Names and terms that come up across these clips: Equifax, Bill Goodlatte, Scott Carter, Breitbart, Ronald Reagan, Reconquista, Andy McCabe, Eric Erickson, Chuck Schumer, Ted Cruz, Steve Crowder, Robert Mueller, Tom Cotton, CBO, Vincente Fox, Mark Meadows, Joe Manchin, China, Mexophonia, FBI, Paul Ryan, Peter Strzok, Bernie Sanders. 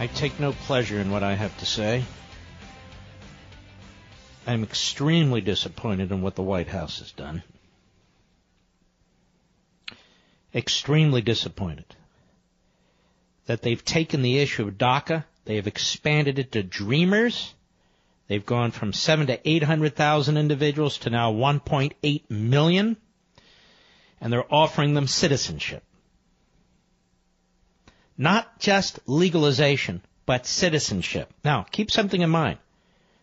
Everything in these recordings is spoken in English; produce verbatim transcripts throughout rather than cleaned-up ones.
I take no pleasure in what I have to say. I'm extremely disappointed in what the White House has done. Extremely disappointed that they've taken the issue of DACA, they have expanded it to Dreamers. They've gone from seven to eight hundred thousand individuals to now one point eight million, and they're offering them citizenship. Not just legalization, but citizenship. Now, keep something in mind.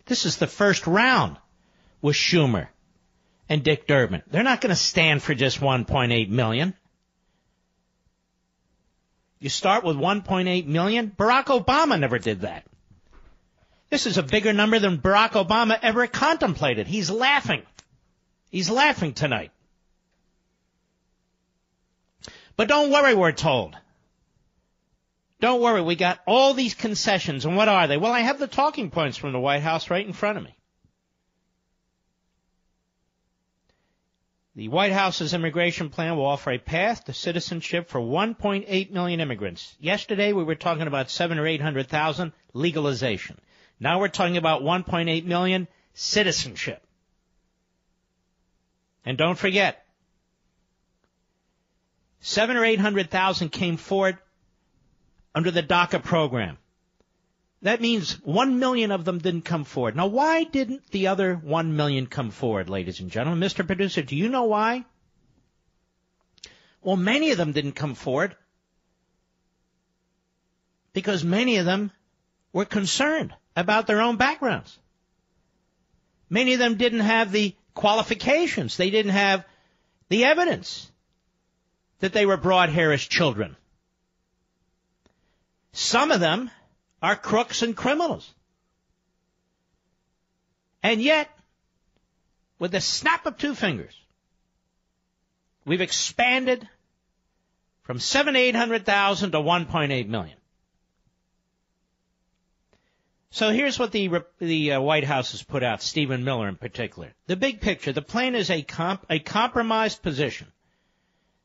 This is the first round with Schumer and Dick Durbin. They're not going to stand for just one point eight million. You start with one point eight million. Barack Obama never did that. This is a bigger number than Barack Obama ever contemplated. He's laughing. He's laughing tonight. But don't worry, we're told. Don't worry, we got all these concessions, and what are they? Well, I have the talking points from the White House right in front of me. The White House's immigration plan will offer a path to citizenship for one point eight million immigrants. Yesterday, we were talking about seven or eight hundred thousand legalization. Now we're talking about one point eight million citizenship. And don't forget, seven or eight hundred thousand came forward under the DACA program. That means one million of them didn't come forward. Now, why didn't the other one million come forward, ladies and gentlemen? Mister Producer, do you know why? Well, many of them didn't come forward because many of them were concerned about their own backgrounds. Many of them didn't have the qualifications. They didn't have the evidence that they were brought here as children. Some of them are crooks and criminals. And yet, with the snap of two fingers, we've expanded from seven to eight hundred thousand to one point eight million. So here's what the the uh, White House has put out, Stephen Miller in particular. The big picture, the plan is a comp, a compromised position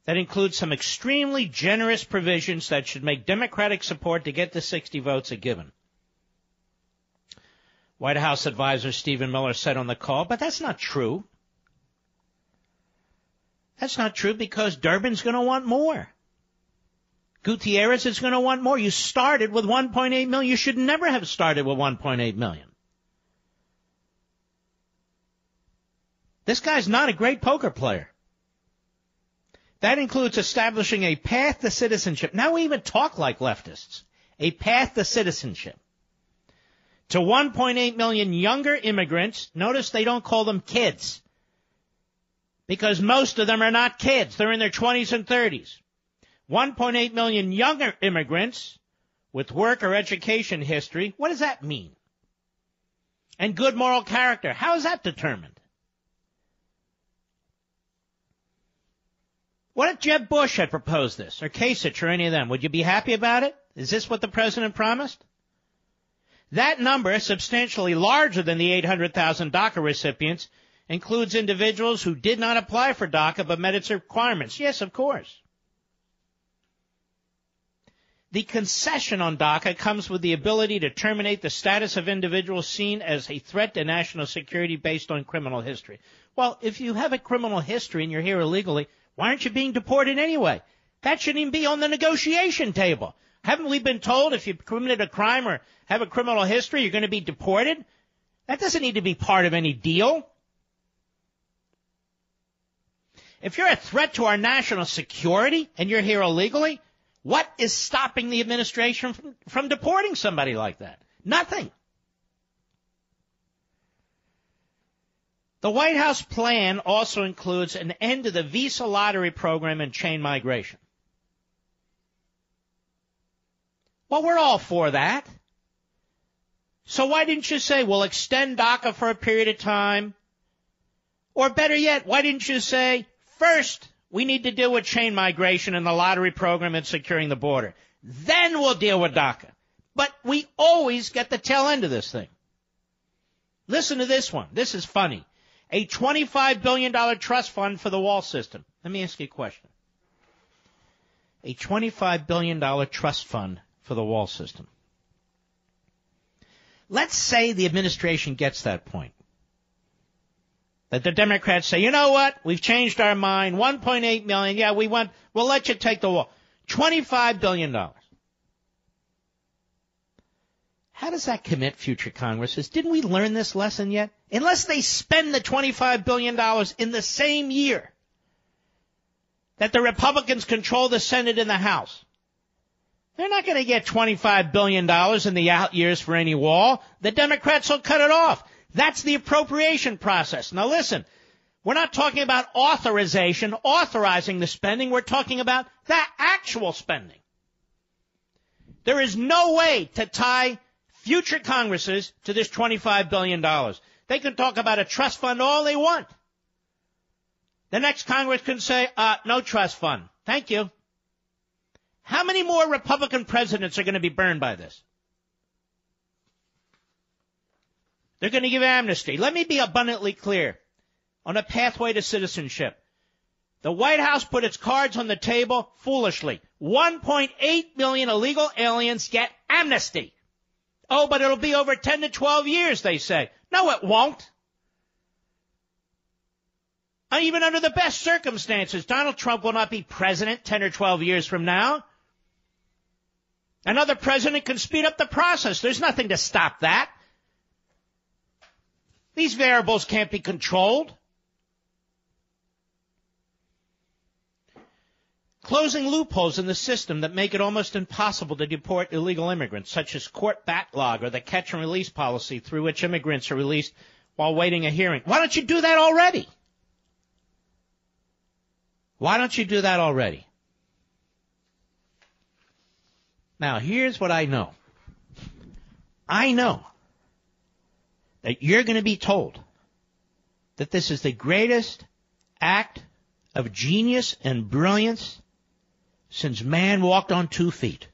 that includes some extremely generous provisions that should make Democratic support to get to sixty votes a given. White House advisor Stephen Miller said on the call, but that's not true. That's not true because Durbin's going to want more. Gutierrez is going to want more. You started with one point eight million. You should never have started with one point eight million. This guy's not a great poker player. That includes establishing a path to citizenship. Now we even talk like leftists. A path to citizenship. To one point eight million younger immigrants. Notice they don't call them kids, because most of them are not kids. They're in their twenties and thirties. one point eight million younger immigrants with work or education history. What does that mean? And good moral character. How is that determined? What if Jeb Bush had proposed this, or Kasich, or any of them? Would you be happy about it? Is this what the president promised? That number, substantially larger than the eight hundred thousand DACA recipients, includes individuals who did not apply for DACA but met its requirements. Yes, of course. The concession on DACA comes with the ability to terminate the status of individuals seen as a threat to national security based on criminal history. Well, if you have a criminal history and you're here illegally, why aren't you being deported anyway? That shouldn't even be on the negotiation table. Haven't we been told if you've committed a crime or have a criminal history, you're going to be deported? That doesn't need to be part of any deal. If you're a threat to our national security and you're here illegally, what is stopping the administration from, from deporting somebody like that? Nothing. The White House plan also includes an end to the visa lottery program and chain migration. Well, we're all for that. So why didn't you say, we'll extend DACA for a period of time? Or better yet, why didn't you say, first, we need to deal with chain migration and the lottery program and securing the border. Then we'll deal with DACA. But we always get the tail end of this thing. Listen to this one. This is funny. A twenty-five billion dollars trust fund for the wall system. Let me ask you a question. A twenty-five billion dollars trust fund for the wall system. Let's say the administration gets that point. That the Democrats say, you know what? We've changed our mind. one point eight million. Yeah, we want, we'll let you take the wall. twenty-five billion dollars. How does that commit future Congresses? Didn't we learn this lesson yet? Unless they spend the twenty-five billion dollars in the same year that the Republicans control the Senate and the House, they're not going to get twenty-five billion dollars in the out years for any wall. The Democrats will cut it off. That's the appropriation process. Now listen, we're not talking about authorization, authorizing the spending. We're talking about the actual spending. There is no way to tie future Congresses to this twenty-five billion dollars. They can talk about a trust fund all they want. The next Congress can say, uh, no trust fund. Thank you. How many more Republican presidents are going to be burned by this? They're going to give amnesty. Let me be abundantly clear on a pathway to citizenship. The White House put its cards on the table foolishly. one point eight million illegal aliens get amnesty. Oh, but it'll be over ten to twelve years, they say. No, it won't. Even under the best circumstances, Donald Trump will not be president ten or twelve years from now. Another president can speed up the process. There's nothing to stop that. These variables can't be controlled. Closing loopholes in the system that make it almost impossible to deport illegal immigrants, such as court backlog or the catch and release policy through which immigrants are released while waiting a hearing. Why don't you do that already? Why don't you do that already? Now, here's what I know. I know that you're going to be told that this is the greatest act of genius and brilliance since man walked on two feet.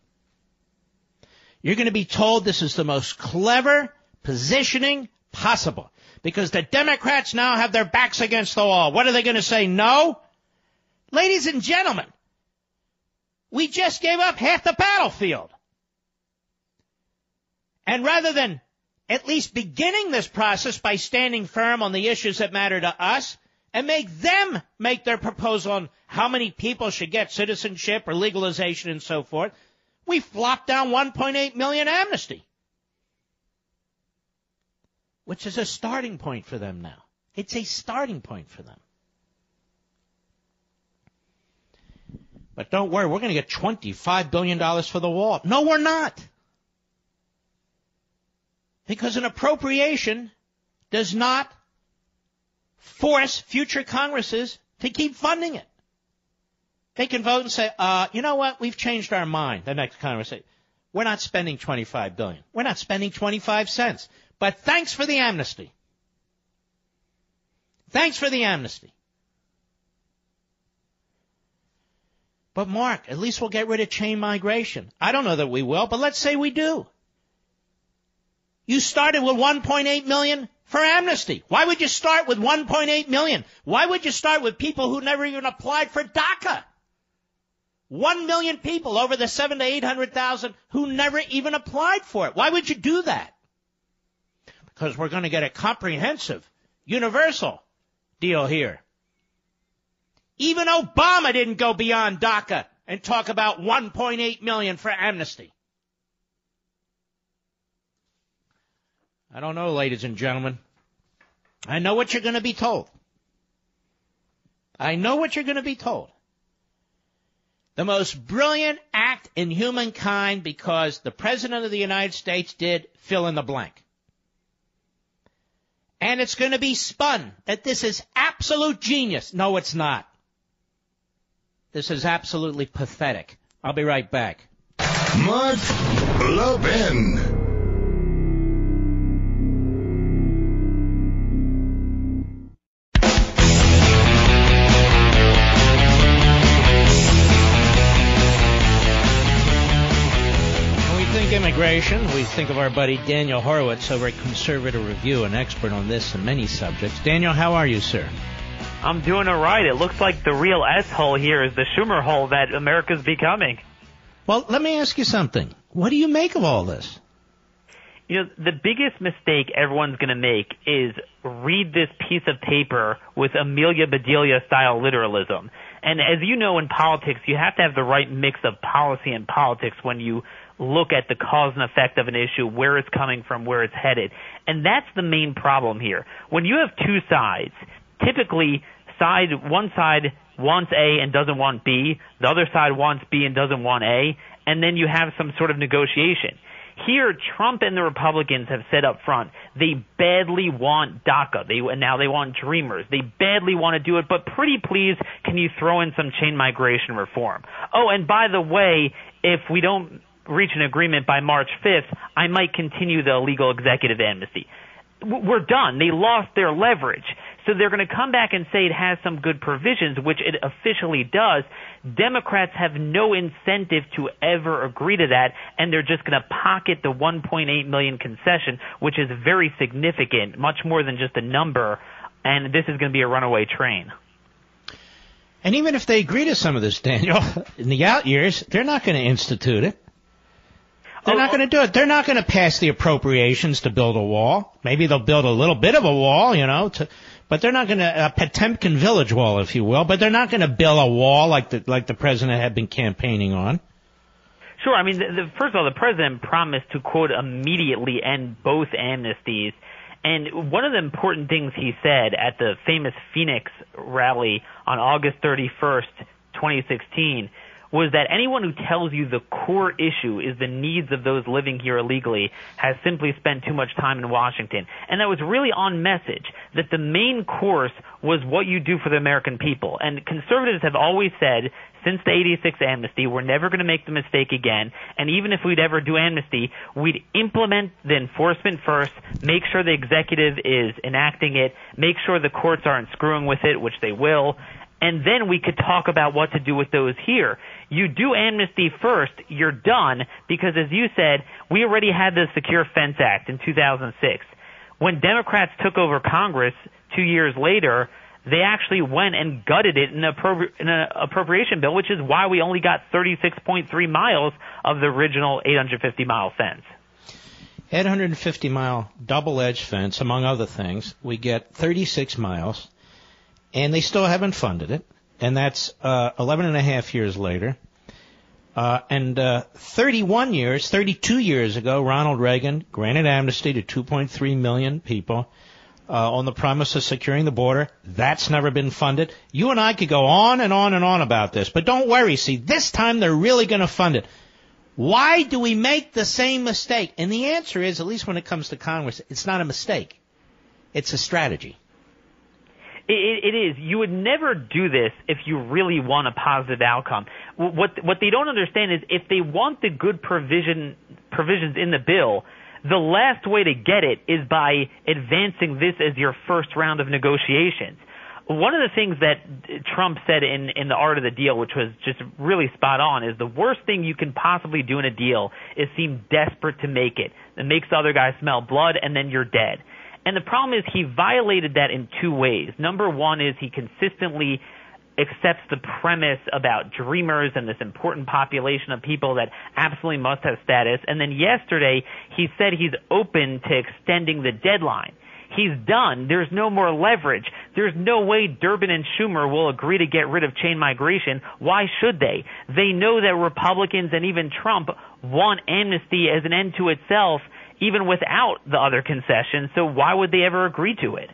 You're going to be told this is the most clever positioning possible because the Democrats now have their backs against the wall. What are they going to say? No? Ladies and gentlemen, we just gave up half the battlefield. And rather than at least beginning this process by standing firm on the issues that matter to us, and make them make their proposal on how many people should get citizenship or legalization and so forth, we flopped down one point eight million amnesty, which is a starting point for them now. It's a starting point for them. But don't worry, we're going to get twenty-five billion dollars for the wall. No, we're not. Because an appropriation does not force future Congresses to keep funding it. They can vote and say, uh, you know what, we've changed our mind. The next Congress say, we're not spending twenty-five billion dollars. We're not spending twenty-five cents. But thanks for the amnesty. Thanks for the amnesty. But Mark, at least we'll get rid of chain migration. I don't know that we will, but let's say we do. You started with one point eight million for amnesty. Why would you start with one point eight million? Why would you start with people who never even applied for DACA? One million people over the seven to eight hundred thousand who never even applied for it. Why would you do that? Because we're going to get a comprehensive, universal deal here. Even Obama didn't go beyond DACA and talk about one point eight million for amnesty. I don't know, ladies and gentlemen. I know what you're going to be told. I know what you're going to be told. The most brilliant act in humankind because the President of the United States did fill in the blank. And it's going to be spun that this is absolute genius. No, it's not. This is absolutely pathetic. I'll be right back. Mark Levin. immigration, we think of our buddy Daniel Horowitz over at Conservative Review, an expert on this and many subjects. Daniel, how are you, sir? I'm doing all right. It looks like the real S-hole here is the Schumer hole that America's becoming. Well, let me ask you something. What do you make of all this? You know, the biggest mistake everyone's going to make is read this piece of paper with Amelia Bedelia-style literalism. And as you know, in politics, you have to have the right mix of policy and politics when you look at the cause and effect of an issue, where it's coming from, where it's headed. And that's the main problem here. When you have two sides, typically side one side wants A and doesn't want B, the other side wants B and doesn't want A, and then you have some sort of negotiation. Here, Trump and the Republicans have said up front, they badly want DACA. They, and now they want Dreamers. They badly want to do it, but pretty please, can you throw in some chain migration reform? Oh, and by the way, if we don't reach an agreement by March fifth, I might continue the illegal executive amnesty. We're done. They lost their leverage. So they're going to come back and say it has some good provisions, which it officially does. Democrats have no incentive to ever agree to that, and they're just going to pocket the one point eight million concession, which is very significant, much more than just a number, and this is going to be a runaway train. And even if they agree to some of this, Daniel, in the out years, they're not going to institute it. They're not going to do it. They're not going to pass the appropriations to build a wall. Maybe they'll build a little bit of a wall, you know, to, but they're not going to a Potemkin Village wall, if you will. But they're not going to build a wall like the like the president had been campaigning on. Sure. I mean, the, the, first of all, the president promised to, quote, immediately end both amnesties. And one of the important things he said at the famous Phoenix rally on August thirty-first, twenty sixteen was that anyone who tells you the core issue is the needs of those living here illegally has simply spent too much time in Washington. And that was really on message, that the main course was what you do for the American people. And conservatives have always said, since the eighty-six amnesty, we're never going to make the mistake again. And even if we'd ever do amnesty, we'd implement the enforcement first, make sure the executive is enacting it, make sure the courts aren't screwing with it, which they will, and then we could talk about what to do with those here. You do amnesty first, you're done, because as you said, we already had the Secure Fence Act in two thousand six. When Democrats took over Congress two years later, they actually went and gutted it in an appro- in an appropriation bill, which is why we only got thirty-six point three miles of the original eight hundred fifty mile fence. eight hundred fifty mile double-edged fence, among other things. We get thirty-six miles. And they still haven't funded it, and that's uh, eleven and a half years later. Uh, and uh, thirty-one years, thirty-two years ago, Ronald Reagan granted amnesty to two point three million people uh, on the promise of securing the border. That's never been funded. You and I could go on and on and on about this, but don't worry. See, this time they're really going to fund it. Why do we make the same mistake? And the answer is, at least when it comes to Congress, it's not a mistake. It's a strategy. It, it is. You would never do this if you really want a positive outcome. What what they don't understand is if they want the good provision provisions in the bill, the last way to get it is by advancing this as your first round of negotiations. One of the things that Trump said in, in The Art of the Deal, which was just really spot on, is the worst thing you can possibly do in a deal is seem desperate to make it. It makes the other guy smell blood, and then you're dead. And the problem is he violated that in two ways. Number one is he consistently accepts the premise about Dreamers and this important population of people that absolutely must have status. And then yesterday he said he's open to extending the deadline. He's done. There's no more leverage. There's no way Durbin and Schumer will agree to get rid of chain migration. Why should they? They know that Republicans and even Trump want amnesty as an end to itself, even without the other concessions, so why would they ever agree to it?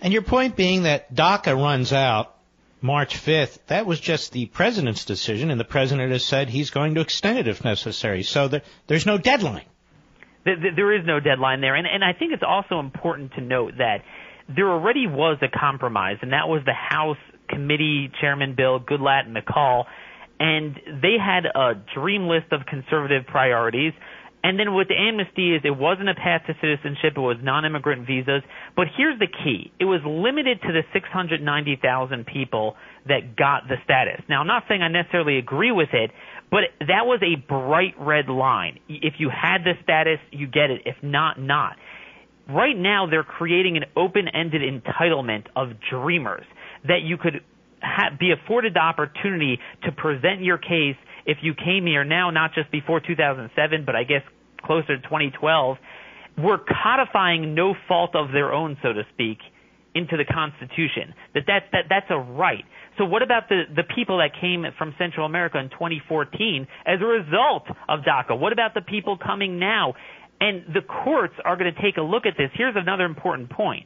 And your point being that DACA runs out March fifth, that was just the president's decision, and the president has said he's going to extend it if necessary. So there, there's no deadline. There, there is no deadline there. And, and I think it's also important to note that there already was a compromise, and that was the House Committee Chairman Bill Goodlatte and McCall, and they had a dream list of conservative priorities. And then with the amnesty is it wasn't a path to citizenship. It was non-immigrant visas. But here's the key. It was limited to the six hundred ninety thousand people that got the status. Now, I'm not saying I necessarily agree with it, but that was a bright red line. If you had the status, you get it. If not, not. Right now, they're creating an open-ended entitlement of dreamers that you could ha- be afforded the opportunity to present your case if you came here now, not just before two thousand seven, but I guess closer to twenty twelve. We're codifying no fault of their own, so to speak, into the Constitution, that, that, that that's a right. So what about the, the people that came from Central America in twenty fourteen as a result of DACA? What about the people coming now? And the courts are going to take a look at this. Here's another important point.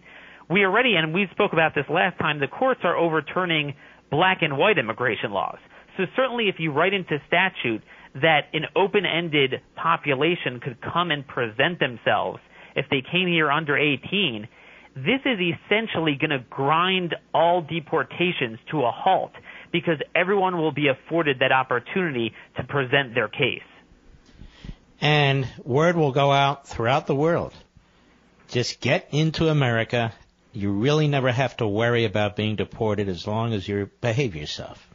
We already, and we spoke about this last time, the courts are overturning black and white immigration laws. So certainly if you write into statute that an open-ended population could come and present themselves if they came here under eighteen, this is essentially going to grind all deportations to a halt because everyone will be afforded that opportunity to present their case. And word will go out throughout the world. Just get into America. You really never have to worry about being deported as long as you behave yourself.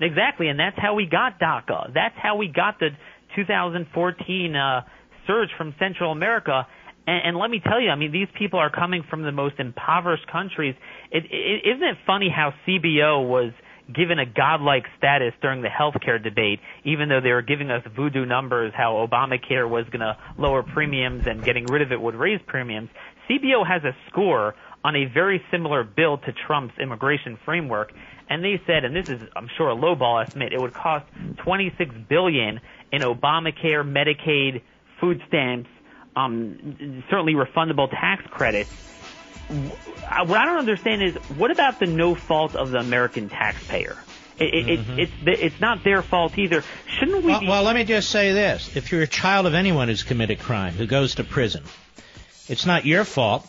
Exactly, and that's how we got DACA. That's how we got the two thousand fourteen uh, surge from Central America. And, and let me tell you, I mean, these people are coming from the most impoverished countries. It, it, isn't it funny how C B O was given a godlike status during the healthcare debate, even though they were giving us voodoo numbers, how Obamacare was going to lower premiums and getting rid of it would raise premiums? C B O has a score on a very similar bill to Trump's immigration framework, and they said, and this is, I'm sure, a lowball estimate, it would cost twenty-six billion dollars in Obamacare, Medicaid, food stamps, um, certainly refundable tax credits. What I don't understand is, what about the no fault of the American taxpayer? It, it, mm-hmm. it, it's it's not their fault either. Shouldn't we? Well, be- well, let me just say this: if you're a child of anyone who's committed crime, who goes to prison, it's not your fault.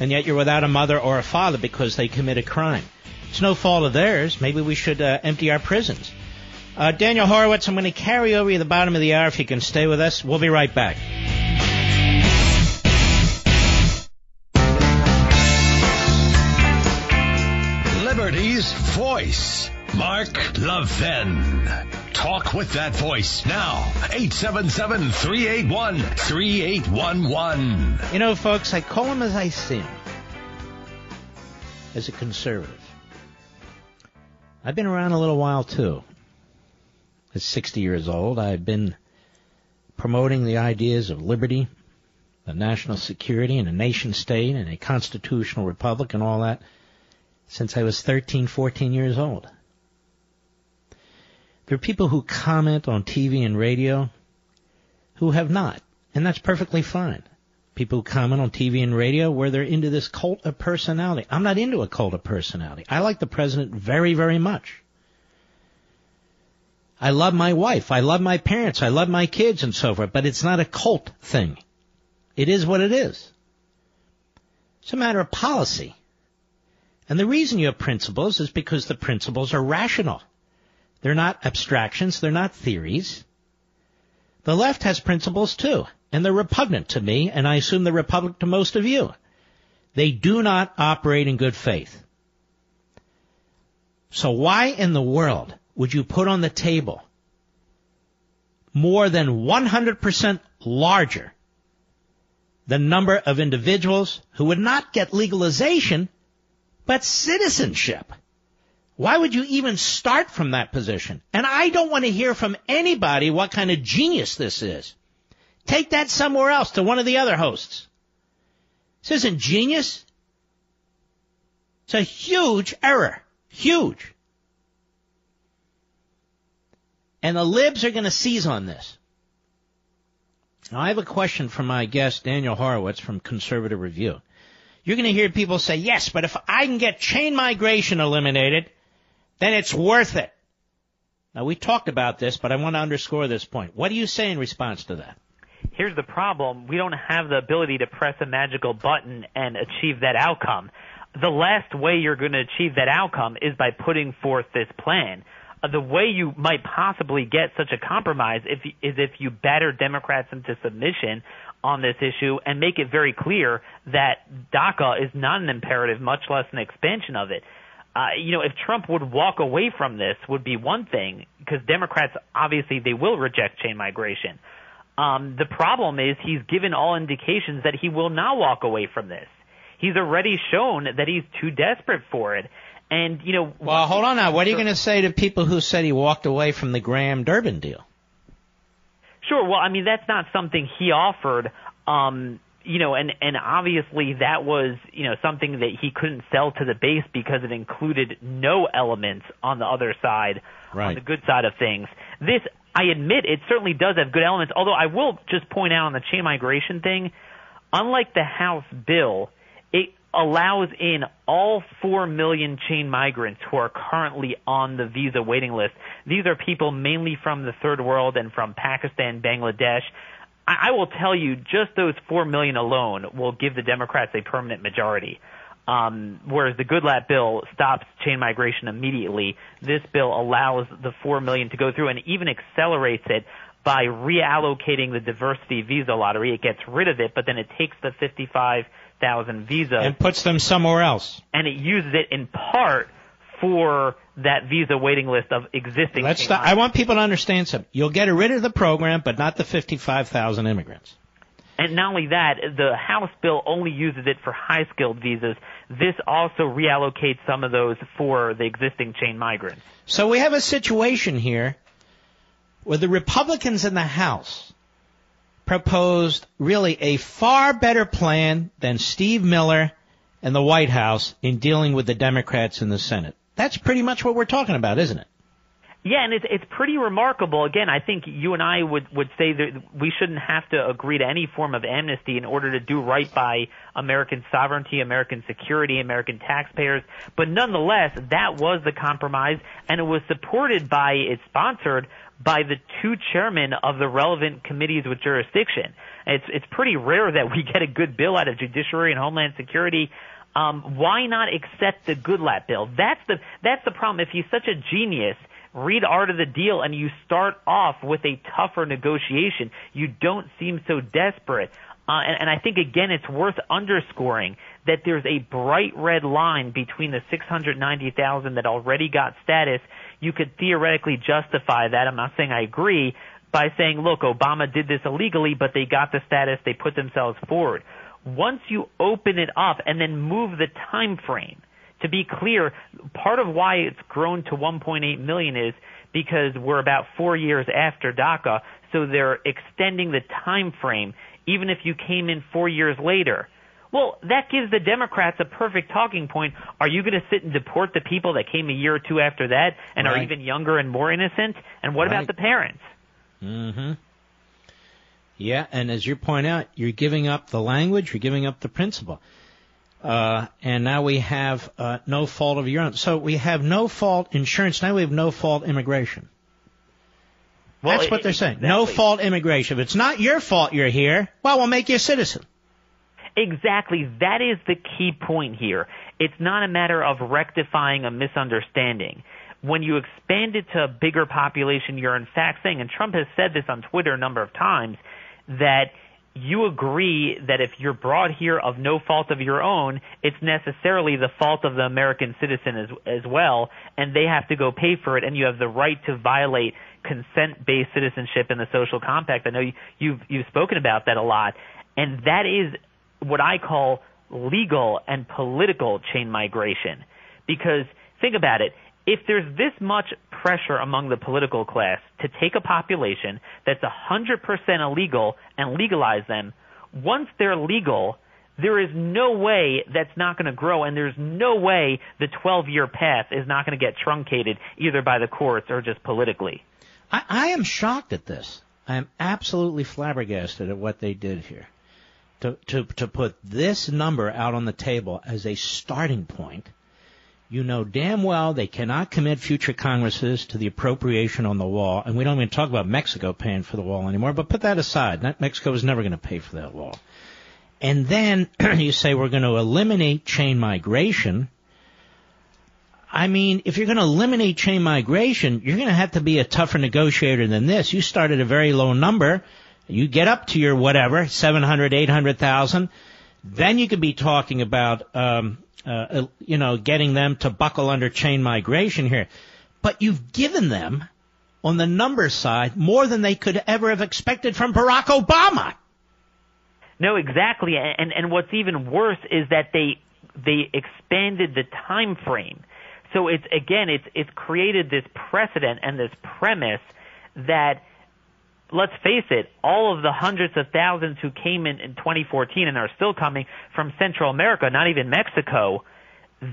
And yet you're without a mother or a father because they commit a crime. It's no fault of theirs. Maybe we should uh, empty our prisons. Uh, Daniel Horowitz, I'm going to carry over you to the bottom of the hour if you can stay with us. We'll be right back. Liberty's voice. Mark Levin. Talk with that voice now. eight seven seven, three eight one, three eight one one. You know, folks, I call him as I see him. As a conservative. I've been around a little while, too. At sixty years old, I've been promoting the ideas of liberty, of national security, and a nation state, and a constitutional republic, and all that, since I was thirteen, fourteen years old. There are people who comment on T V and radio who have not, and that's perfectly fine. People who comment on T V and radio where they're into this cult of personality. I'm not into a cult of personality. I like the president very, very much. I love my wife. I love my parents. I love my kids and so forth, but it's not a cult thing. It is what it is. It's a matter of policy. And the reason you have principles is because the principles are rational. They're not abstractions. They're not theories. The left has principles, too, and they're repugnant to me, and I assume they're repugnant to most of you. They do not operate in good faith. So why in the world would you put on the table more than one hundred percent larger the number of individuals who would not get legalization but citizenship? Why would you even start from that position? And I don't want to hear from anybody what kind of genius this is. Take that somewhere else to one of the other hosts. This isn't genius. It's a huge error. Huge. And the libs are going to seize on this. Now, I have a question from my guest, Daniel Horowitz from Conservative Review. You're going to hear people say, yes, but if I can get chain migration eliminated, then it's worth it. Now, we talked about this, but I want to underscore this point. What do you say in response to that? Here's the problem. We don't have the ability to press a magical button and achieve that outcome. The last way you're going to achieve that outcome is by putting forth this plan. the way you might possibly get such a compromise if, is if you batter Democrats into submission on this issue and make it very clear that DACA is not an imperative, much less an expansion of it. Uh, you know, if Trump would walk away from this would be one thing, because Democrats, obviously, they will reject chain migration. Um, the problem is he's given all indications that he will not walk away from this. He's already shown that he's too desperate for it. And, you know, well, hold on now. What are you going to say to people who said he walked away from the Graham-Durbin deal? Sure. Well, I mean, that's not something he offered, um, you know, and, and obviously that was, you know, something that he couldn't sell to the base because it included no elements on the other side, right, on the good side of things. This, I admit, it certainly does have good elements, although I will just point out on the chain migration thing, unlike the House bill, it allows in all four million chain migrants who are currently on the visa waiting list. These are people mainly from the third world and from Pakistan, Bangladesh. I, I will tell you, just those four million alone will give the Democrats a permanent majority, um, whereas the Goodlatte bill stops chain migration immediately. This bill allows the four million to go through and even accelerates it by reallocating the diversity visa lottery. It gets rid of it, but then it takes the fifty-five thousand visas and puts them somewhere else, and it uses it in part for that visa waiting list of existing. Let's stop. I want people to understand something. You'll get rid of the program, but not the fifty-five thousand immigrants. And not only that, the House bill only uses it for high-skilled visas. This also reallocates some of those for the existing chain migrants. So we have a situation here where the Republicans in the House proposed really a far better plan than Steve Miller and the White House in dealing with the Democrats in the Senate. That's pretty much what we're talking about, isn't it? Yeah, and it's, it's pretty remarkable. Again, I think you and I would, would say that we shouldn't have to agree to any form of amnesty in order to do right by American sovereignty, American security, American taxpayers. But nonetheless, that was the compromise, and it was supported by, it's sponsored by the two chairmen of the relevant committees with jurisdiction. It's it's pretty rare that we get a good bill out of Judiciary and Homeland Security. Um, why not accept the Goodlatte bill? That's the that's the problem. If he's such a genius, read Art of the Deal, and you start off with a tougher negotiation. You don't seem so desperate. Uh, and, and I think, again, it's worth underscoring that there's a bright red line between the six hundred ninety thousand that already got status. You could theoretically justify that. I'm not saying I agree, by saying, look, Obama did this illegally, but they got the status, they put themselves forward. Once you open it up and then move the time frame, to be clear, part of why it's grown to one point eight million is because we're about four years after DACA, so they're extending the time frame, even if you came in four years later. Well, that gives the Democrats a perfect talking point. Are you going to sit and deport the people that came a year or two after that and right. are even younger and more innocent? And what right. about the parents? Mm-hmm. Yeah, and as you point out, you're giving up the language, you're giving up the principle. Uh, and now we have uh, no fault of your own. So we have no fault insurance. Now we have no fault immigration. Well, that's what it, they're saying. Exactly. No fault immigration. If it's not your fault you're here, well, we'll make you a citizen. Exactly. That is the key point here. It's not a matter of rectifying a misunderstanding. When you expand it to a bigger population, you're in fact saying, and Trump has said this on Twitter a number of times, that you agree that if you're brought here of no fault of your own, it's necessarily the fault of the American citizen as, as well, and they have to go pay for it, and you have the right to violate consent-based citizenship in the social compact. I know you, you've, you've spoken about that a lot, and that is what I call legal and political chain migration. Because think about it, if there's this much pressure among the political class to take a population that's one hundred percent illegal and legalize them, once they're legal, there is no way that's not going to grow, and there's no way the twelve-year path is not going to get truncated either by the courts or just politically. I, I am shocked at this. I am absolutely flabbergasted at what they did here. To, to to put this number out on the table as a starting point, you know damn well they cannot commit future Congresses to the appropriation on the wall, and we don't even talk about Mexico paying for the wall anymore, but put that aside. That Mexico is never going to pay for that wall. And then you say we're going to eliminate chain migration. I mean, if you're going to eliminate chain migration, you're going to have to be a tougher negotiator than this. You start at a very low number. You get up to your whatever, seven hundred, eight hundred thousand. Then you could be talking about, um, uh, you know, getting them to buckle under chain migration here. But you've given them, on the numbers side, more than they could ever have expected from Barack Obama. No, exactly. And, and what's even worse is that they they expanded the time frame. So it's again, it's it's created this precedent and this premise that, let's face it, all of the hundreds of thousands who came in in twenty fourteen and are still coming from Central America, not even Mexico,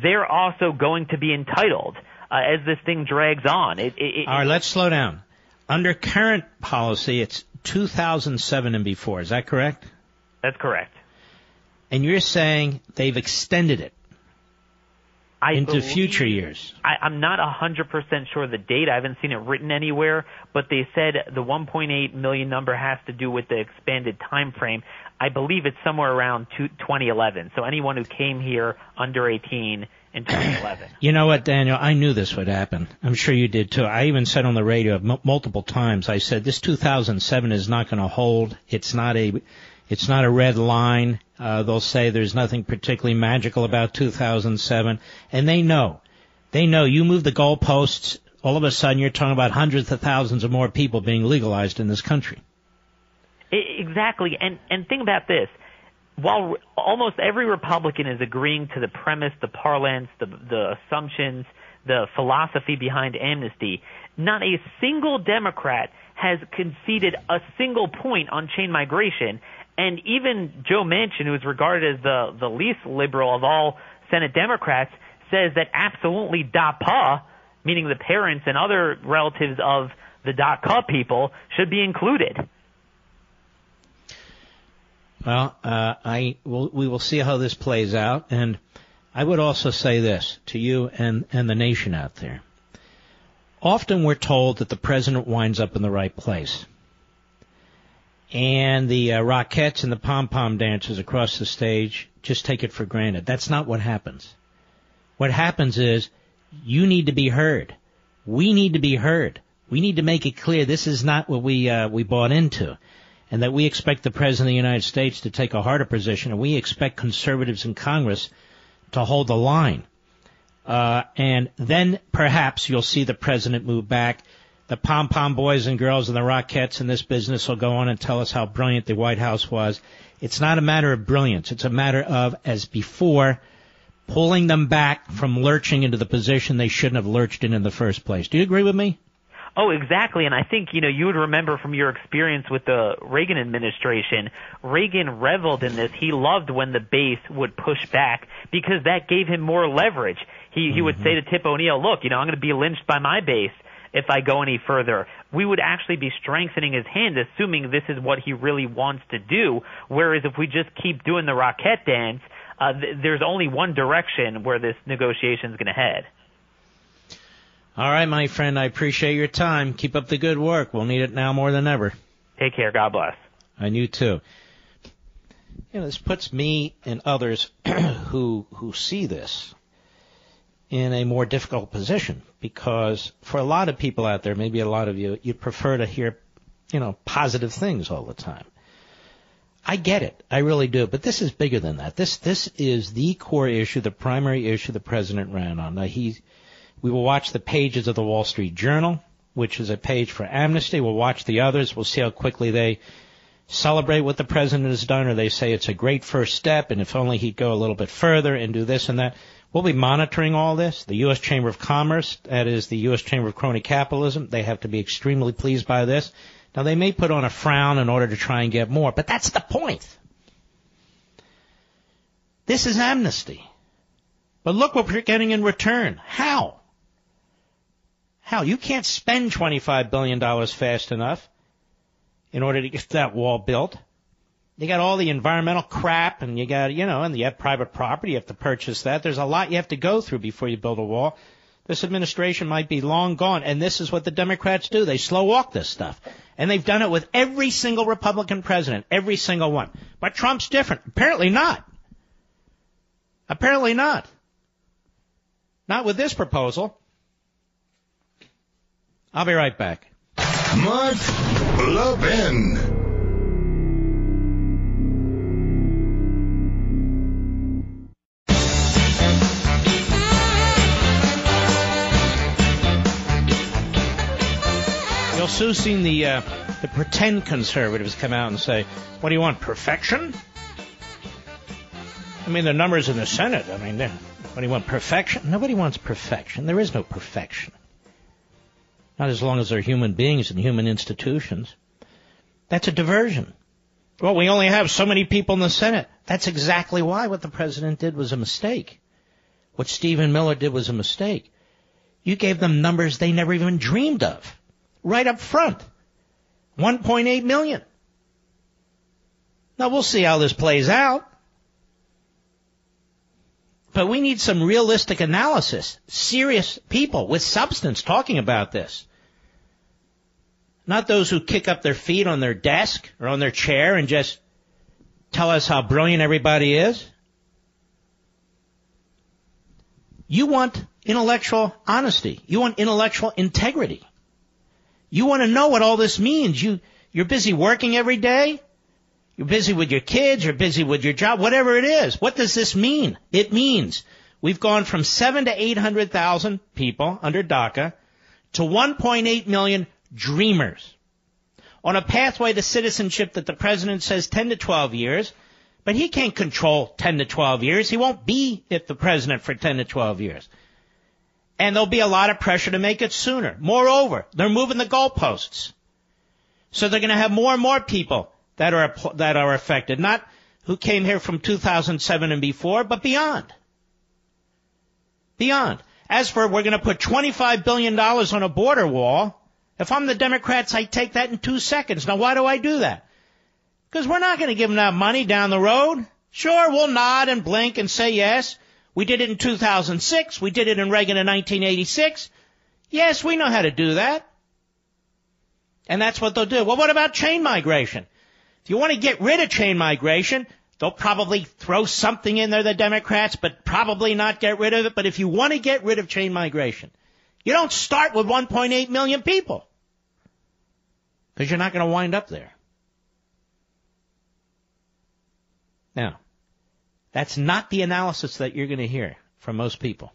they're also going to be entitled uh, as this thing drags on. It, it, all right, it, let's slow down. Under current policy, it's two thousand seven and before. Is that correct? That's correct. And you're saying they've extended it I into believe, future years. I, I'm not one hundred percent sure of the date. I haven't seen it written anywhere, but they said the one point eight million number has to do with the expanded time frame. I believe it's somewhere around two, twenty eleven, so anyone who came here under eighteen in twenty eleven. You know what, Daniel? I knew this would happen. I'm sure you did, too. I even said on the radio m- multiple times, I said, this two thousand seven is not going to hold. It's not a... It's not a red line. Uh, they'll say there's nothing particularly magical about two thousand seven. And they know. They know you move the goalposts, all of a sudden you're talking about hundreds of thousands of more people being legalized in this country. Exactly. And, and think about this. While re- almost every Republican is agreeing to the premise, the parlance, the, the assumptions, the philosophy behind amnesty, not a single Democrat has conceded a single point on chain migration. And even Joe Manchin, who is regarded as the, the least liberal of all Senate Democrats, says that absolutely D A P A, meaning the parents and other relatives of the D A C A people, should be included. Well, uh, I will, we will see how this plays out. And I would also say this to you and, and the nation out there. Often we're told that the president winds up in the right place. And the uh, Rockettes and the pom-pom dancers across the stage just take it for granted. That's not what happens. What happens is you need to be heard. We need to be heard. We need to make it clear this is not what we uh, we bought into, and that we expect the President of the United States to take a harder position, and we expect conservatives in Congress to hold the line. Uh, and then perhaps you'll see the President move back. The pom-pom boys and girls and the Rockettes in this business will go on and tell us how brilliant the White House was. It's not a matter of brilliance. It's a matter of, as before, pulling them back from lurching into the position they shouldn't have lurched in in the first place. Do you agree with me? Oh, exactly. And I think, you know, you would remember from your experience with the Reagan administration, Reagan reveled in this. He loved when the base would push back because that gave him more leverage. He, mm-hmm. he would say to Tip O'Neill, look, you know, I'm going to be lynched by my base if I go any further. We would actually be strengthening his hand, assuming this is what he really wants to do, whereas if we just keep doing the Rockette dance, uh, th- there's only one direction where this negotiation is going to head. All right, my friend, I appreciate your time. Keep up the good work. We'll need it now more than ever. Take care. God bless. And you too. You know, this puts me and others who who see this in a more difficult position, because for a lot of people out there, maybe a lot of you, you prefer to hear, you know, positive things all the time. I get it. I really do. But this is bigger than that. This this is the core issue, the primary issue the president ran on. Now, he, we will watch the pages of the Wall Street Journal, which is a page for amnesty. We'll watch the others. We'll see how quickly they celebrate what the president has done, or they say it's a great first step, and if only he'd go a little bit further and do this and that. We'll be monitoring all this. The U S. Chamber of Commerce, that is the U S. Chamber of Crony Capitalism, they have to be extremely pleased by this. Now, they may put on a frown in order to try and get more, but that's the point. This is amnesty. But look what we're getting in return. How? How? You can't spend twenty-five billion dollars fast enough in order to get that wall built. You got all the environmental crap, and you got, you know, and you have private property. You have to purchase that. There's a lot you have to go through before you build a wall. This administration might be long gone, and this is what the Democrats do. They slow walk this stuff. And they've done it with every single Republican president, every single one. But Trump's different. Apparently not. Apparently not. Not with this proposal. I'll be right back. Mark Levin. You'll soon see the, uh, the pretend conservatives come out and say, what do you want, perfection? I mean, the numbers in the Senate, I mean, what do you want, perfection? Nobody wants perfection. There is no perfection. Not as long as they're human beings and human institutions. That's a diversion. Well, we only have so many people in the Senate. That's exactly why what the president did was a mistake. What Stephen Miller did was a mistake. You gave them numbers they never even dreamed of. Right up front, one point eight million. Now, we'll see how this plays out. But we need some realistic analysis, serious people with substance talking about this. Not those who kick up their feet on their desk or on their chair and just tell us how brilliant everybody is. You want intellectual honesty. You want intellectual integrity. You want to know what all this means. You, you're busy working every day. You're busy with your kids. You're busy with your job, whatever it is. What does this mean? It means we've gone from seven to eight hundred thousand people under DACA to one point eight million dreamers on a pathway to citizenship that the president says ten to twelve years, but he can't control ten to twelve years. He won't be if the president for ten to twelve years. And there'll be a lot of pressure to make it sooner. Moreover, they're moving the goalposts. So they're going to have more and more people that are that are affected, not who came here from two thousand seven and before, but beyond. Beyond. As for we're going to put twenty-five billion dollars on a border wall, if I'm the Democrats, I take that in two seconds. Now, why do I do that? Because we're not going to give them that money down the road. Sure, we'll nod and blink and say yes. We did it in two thousand six. We did it in Reagan in nineteen eighty-six. Yes, we know how to do that. And that's what they'll do. Well, what about chain migration? If you want to get rid of chain migration, they'll probably throw something in there, the Democrats, but probably not get rid of it. But if you want to get rid of chain migration, you don't start with one point eight million people because you're not going to wind up there. Now, that's not the analysis that you're going to hear from most people.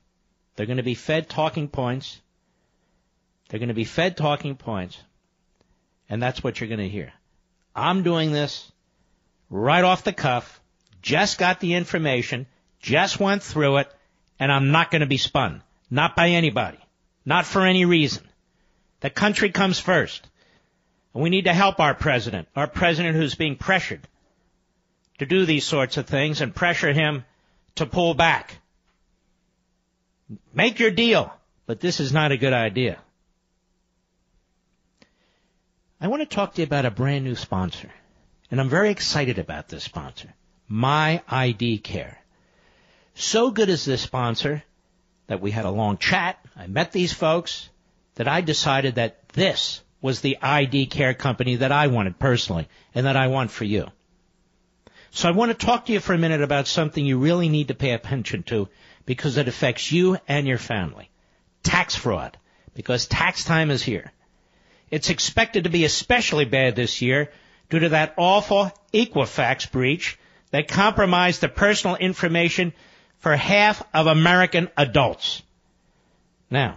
They're going to be fed talking points. They're going to be fed talking points, and that's what you're going to hear. I'm doing this right off the cuff, just got the information, just went through it, and I'm not going to be spun. Not by anybody. Not for any reason. The country comes first. And we need to help our president, our president who's being pressured to do these sorts of things and pressure him to pull back. Make your deal, but this is not a good idea. I want to talk to you about a brand new sponsor, and I'm very excited about this sponsor, My I D Care. So good is this sponsor that we had a long chat, I met these folks, that I decided that this was the I D Care company that I wanted personally and that I want for you. So I want to talk to you for a minute about something you really need to pay attention to because it affects you and your family. Tax fraud, because tax time is here. It's expected to be especially bad this year due to that awful Equifax breach that compromised the personal information for half of American adults. Now,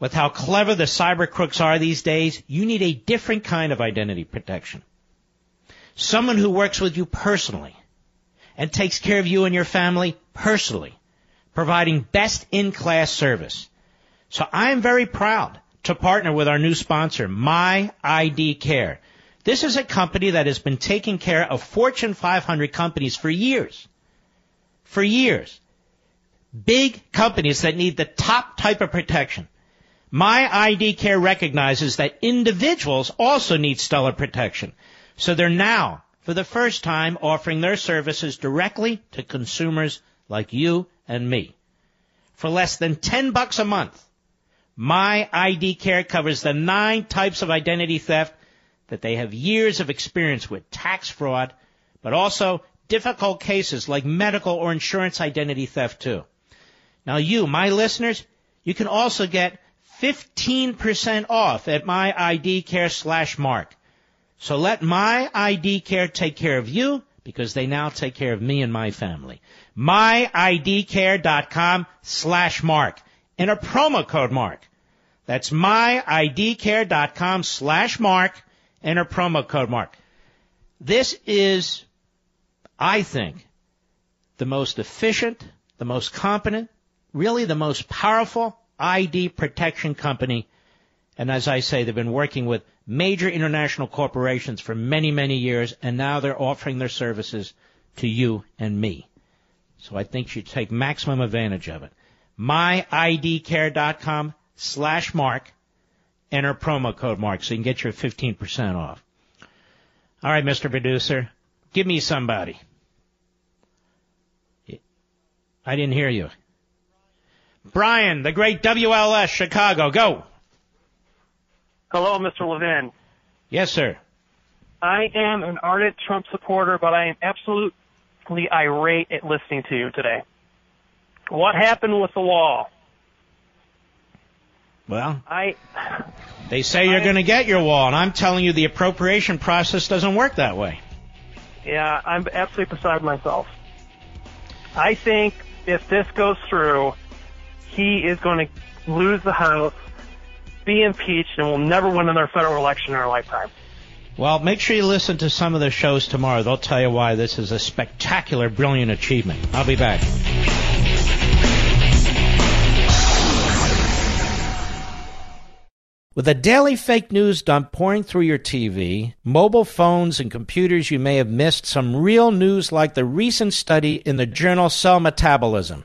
with how clever the cyber crooks are these days, you need a different kind of identity protection. Someone who works with you personally and takes care of you and your family personally, providing best-in-class service. So I am very proud to partner with our new sponsor, My I D Care. This is a company that has been taking care of Fortune five hundred companies for years, for years. Big companies that need the top type of protection. My I D Care recognizes that individuals also need stellar protection. So they're now, for the first time, offering their services directly to consumers like you and me. For less than ten bucks a month, My I D Care covers the nine types of identity theft that they have years of experience with, tax fraud, but also difficult cases like medical or insurance identity theft too. Now you, my listeners, you can also get fifteen percent off at MyIDCare slash Mark. So let MyIDCare take care of you, because they now take care of me and my family. MyIDCare.com slash Mark. And a promo code Mark. That's MyIDCare.com slash Mark. And a promo code Mark. This is, I think, the most efficient, the most competent, really the most powerful I D protection company. And as I say, they've been working with major international corporations for many, many years, and now they're offering their services to you and me. So I think you take maximum advantage of it. MyIDCare.com slash Mark. Enter promo code Mark so you can get your fifteen percent off. All right, Mister Producer, give me somebody. I didn't hear you. Brian, the great W L S, Chicago, go. Hello, Mister Levin. Yes, sir. I am an ardent Trump supporter, but I am absolutely irate at listening to you today. What happened with the wall? Well, I, they say you're going to get your wall, and I'm telling you the appropriation process doesn't work that way. Yeah, I'm absolutely beside myself. I think if this goes through, he is going to lose the House, be impeached, and will never win another federal election in our lifetime. Well, make sure you listen to some of the shows tomorrow. They'll tell you why this is a spectacular, brilliant achievement. I'll be back. With a daily fake news dump pouring through your T V, mobile phones, and computers, you may have missed some real news like the recent study in the journal Cell Metabolism.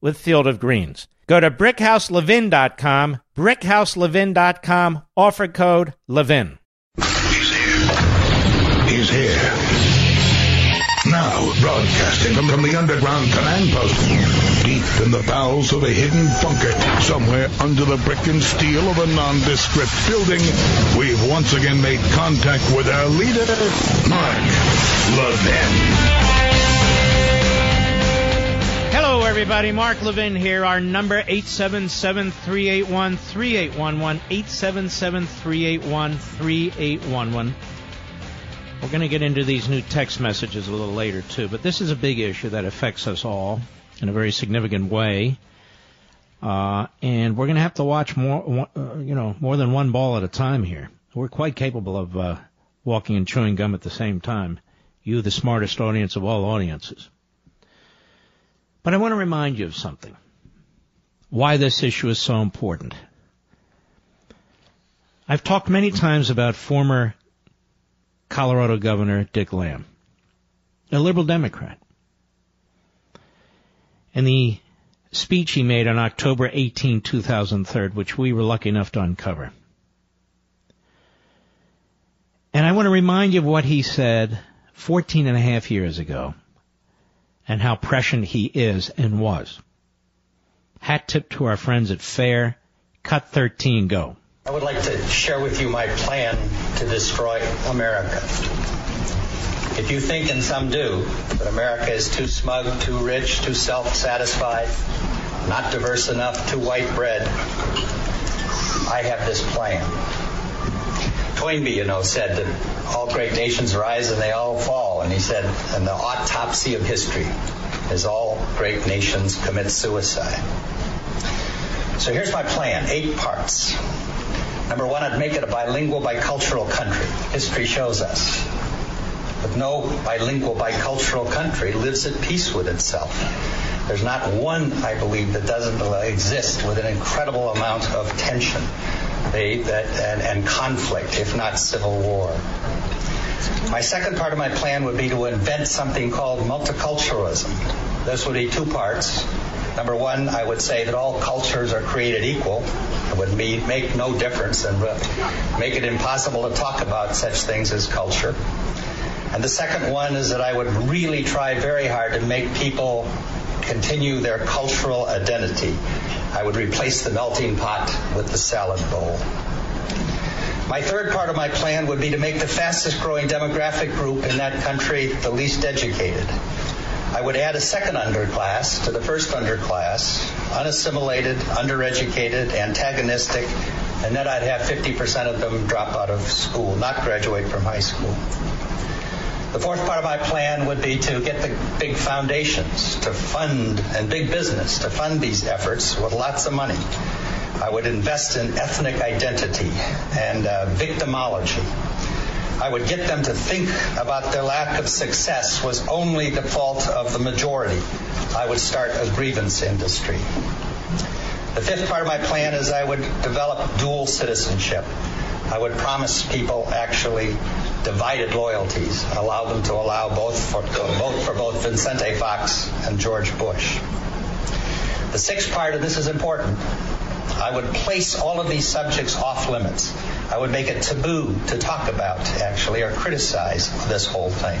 with Field of Greens. Go to brickhouse levin dot com, brickhouse levin dot com, offer code LEVIN. He's here. He's here. Now broadcasting from the underground command post, deep in the bowels of a hidden bunker, somewhere under the brick and steel of a nondescript building, we've once again made contact with our leader, Mark Levin. Hello, everybody. Mark Levin here. Our number, eight seven seven, three eight one, three eight one one, eight seven seven, three eight one, three eight one one. We're going to get into these new text messages a little later, too, but this is a big issue that affects us all in a very significant way, uh, and we're going to have to watch more, uh, you know, more than one ball at a time here. We're quite capable of uh, walking and chewing gum at the same time. You, the smartest audience of all audiences. But I want to remind you of something. Why this issue is so important. I've talked many times about former Colorado Governor Dick Lamb, a liberal Democrat. And the speech he made on October eighteenth, two thousand three, which we were lucky enough to uncover. And I want to remind you of what he said fourteen and a half years ago and how prescient he is and was. Hat tip to our friends at FAIR. Cut thirteen, go. I would like to share with you my plan to destroy America. If you think, and some do, that America is too smug, too rich, too self-satisfied, not diverse enough, too white bread, I have this plan. Toynbee, you know, said that all great nations rise and they all fall. And he said, and the autopsy of history is all great nations commit suicide. So here's my plan, eight parts. Number one, I'd make it a bilingual, bicultural country. History shows us. But no bilingual, bicultural country lives at peace with itself. There's not one, I believe, that doesn't exist with an incredible amount of tension they, that, and, and conflict, if not civil war. My second part of my plan would be to invent something called multiculturalism. This would be two parts. Number one, I would say that all cultures are created equal. It would be, make no difference and make it impossible to talk about such things as culture. And the second one is that I would really try very hard to make people continue their cultural identity. I would replace the melting pot with the salad bowl. My third part of my plan would be to make the fastest growing demographic group in that country the least educated. I would add a second underclass to the first underclass, unassimilated, undereducated, antagonistic, and then I'd have fifty percent of them drop out of school, not graduate from high school. The fourth part of my plan would be to get the big foundations to fund, and big business to fund these efforts with lots of money. I would invest in ethnic identity and uh, victimology. I would get them to think about their lack of success was only the fault of the majority. I would start a grievance industry. The fifth part of my plan is I would develop dual citizenship. I would promise people actually divided loyalties, allow them to allow both for, vote for both Vincente Fox and George Bush. The sixth part, and this is important, I would place all of these subjects off limits. I would make it taboo to talk about, actually, or criticize this whole thing.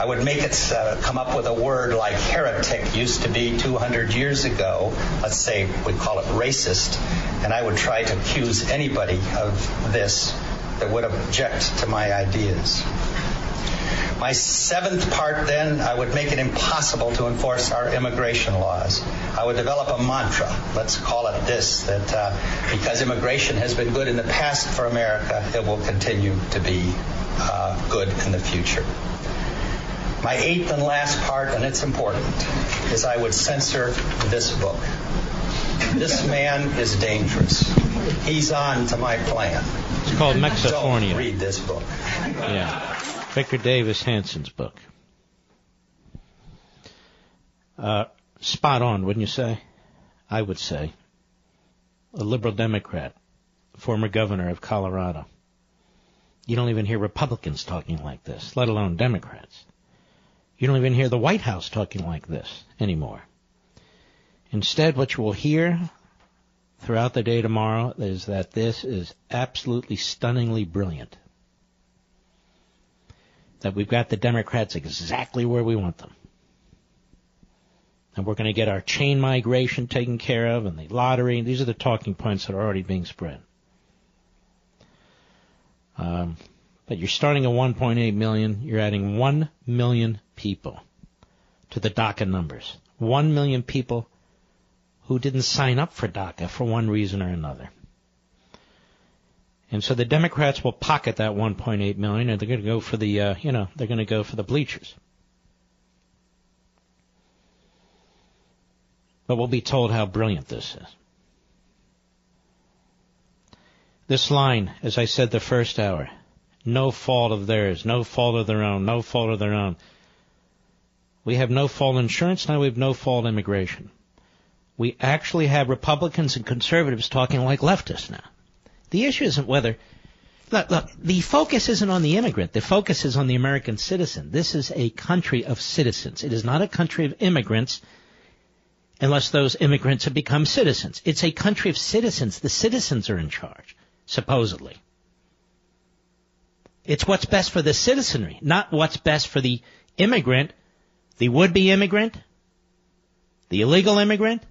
I would make it uh, come up with a word like heretic used to be two hundred years ago. Let's say we call it racist. And I would try to accuse anybody of this that would object to my ideas. My seventh part, then, I would make it impossible to enforce our immigration laws. I would develop a mantra, let's call it this, that uh, because immigration has been good in the past for America, it will continue to be uh, good in the future. My eighth and last part, and it's important, is I would censor this book. This man is dangerous. He's on to my plan. It's called Mexophonia. Don't read this book. Yeah. Victor Davis Hanson's book. Uh, spot on, wouldn't you say? I would say. A liberal Democrat, former governor of Colorado. You don't even hear Republicans talking like this, let alone Democrats. You don't even hear the White House talking like this anymore. Instead, what you will hear throughout the day tomorrow is that this is absolutely stunningly brilliant. That we've got the Democrats exactly where we want them. And we're going to get our chain migration taken care of and the lottery. These are the talking points that are already being spread. Um, but you're starting at one point eight million. You're adding one million people to the DACA numbers. one million people who didn't sign up for DACA for one reason or another. And so the Democrats will pocket that one point eight million, and they're going to go for the, uh, you know, they're going to go for the bleachers. But we'll be told how brilliant this is. This line, as I said the first hour, no fault of theirs, no fault of their own, no fault of their own. We have no fault insurance, now we have no fault immigration. We actually have Republicans and conservatives talking like leftists now. The issue isn't whether, look, look, the focus isn't on the immigrant. The focus is on the American citizen. This is a country of citizens. It is not a country of immigrants unless those immigrants have become citizens. It's a country of citizens. The citizens are in charge, supposedly. It's what's best for the citizenry, not what's best for the immigrant, the would-be immigrant, the illegal immigrant.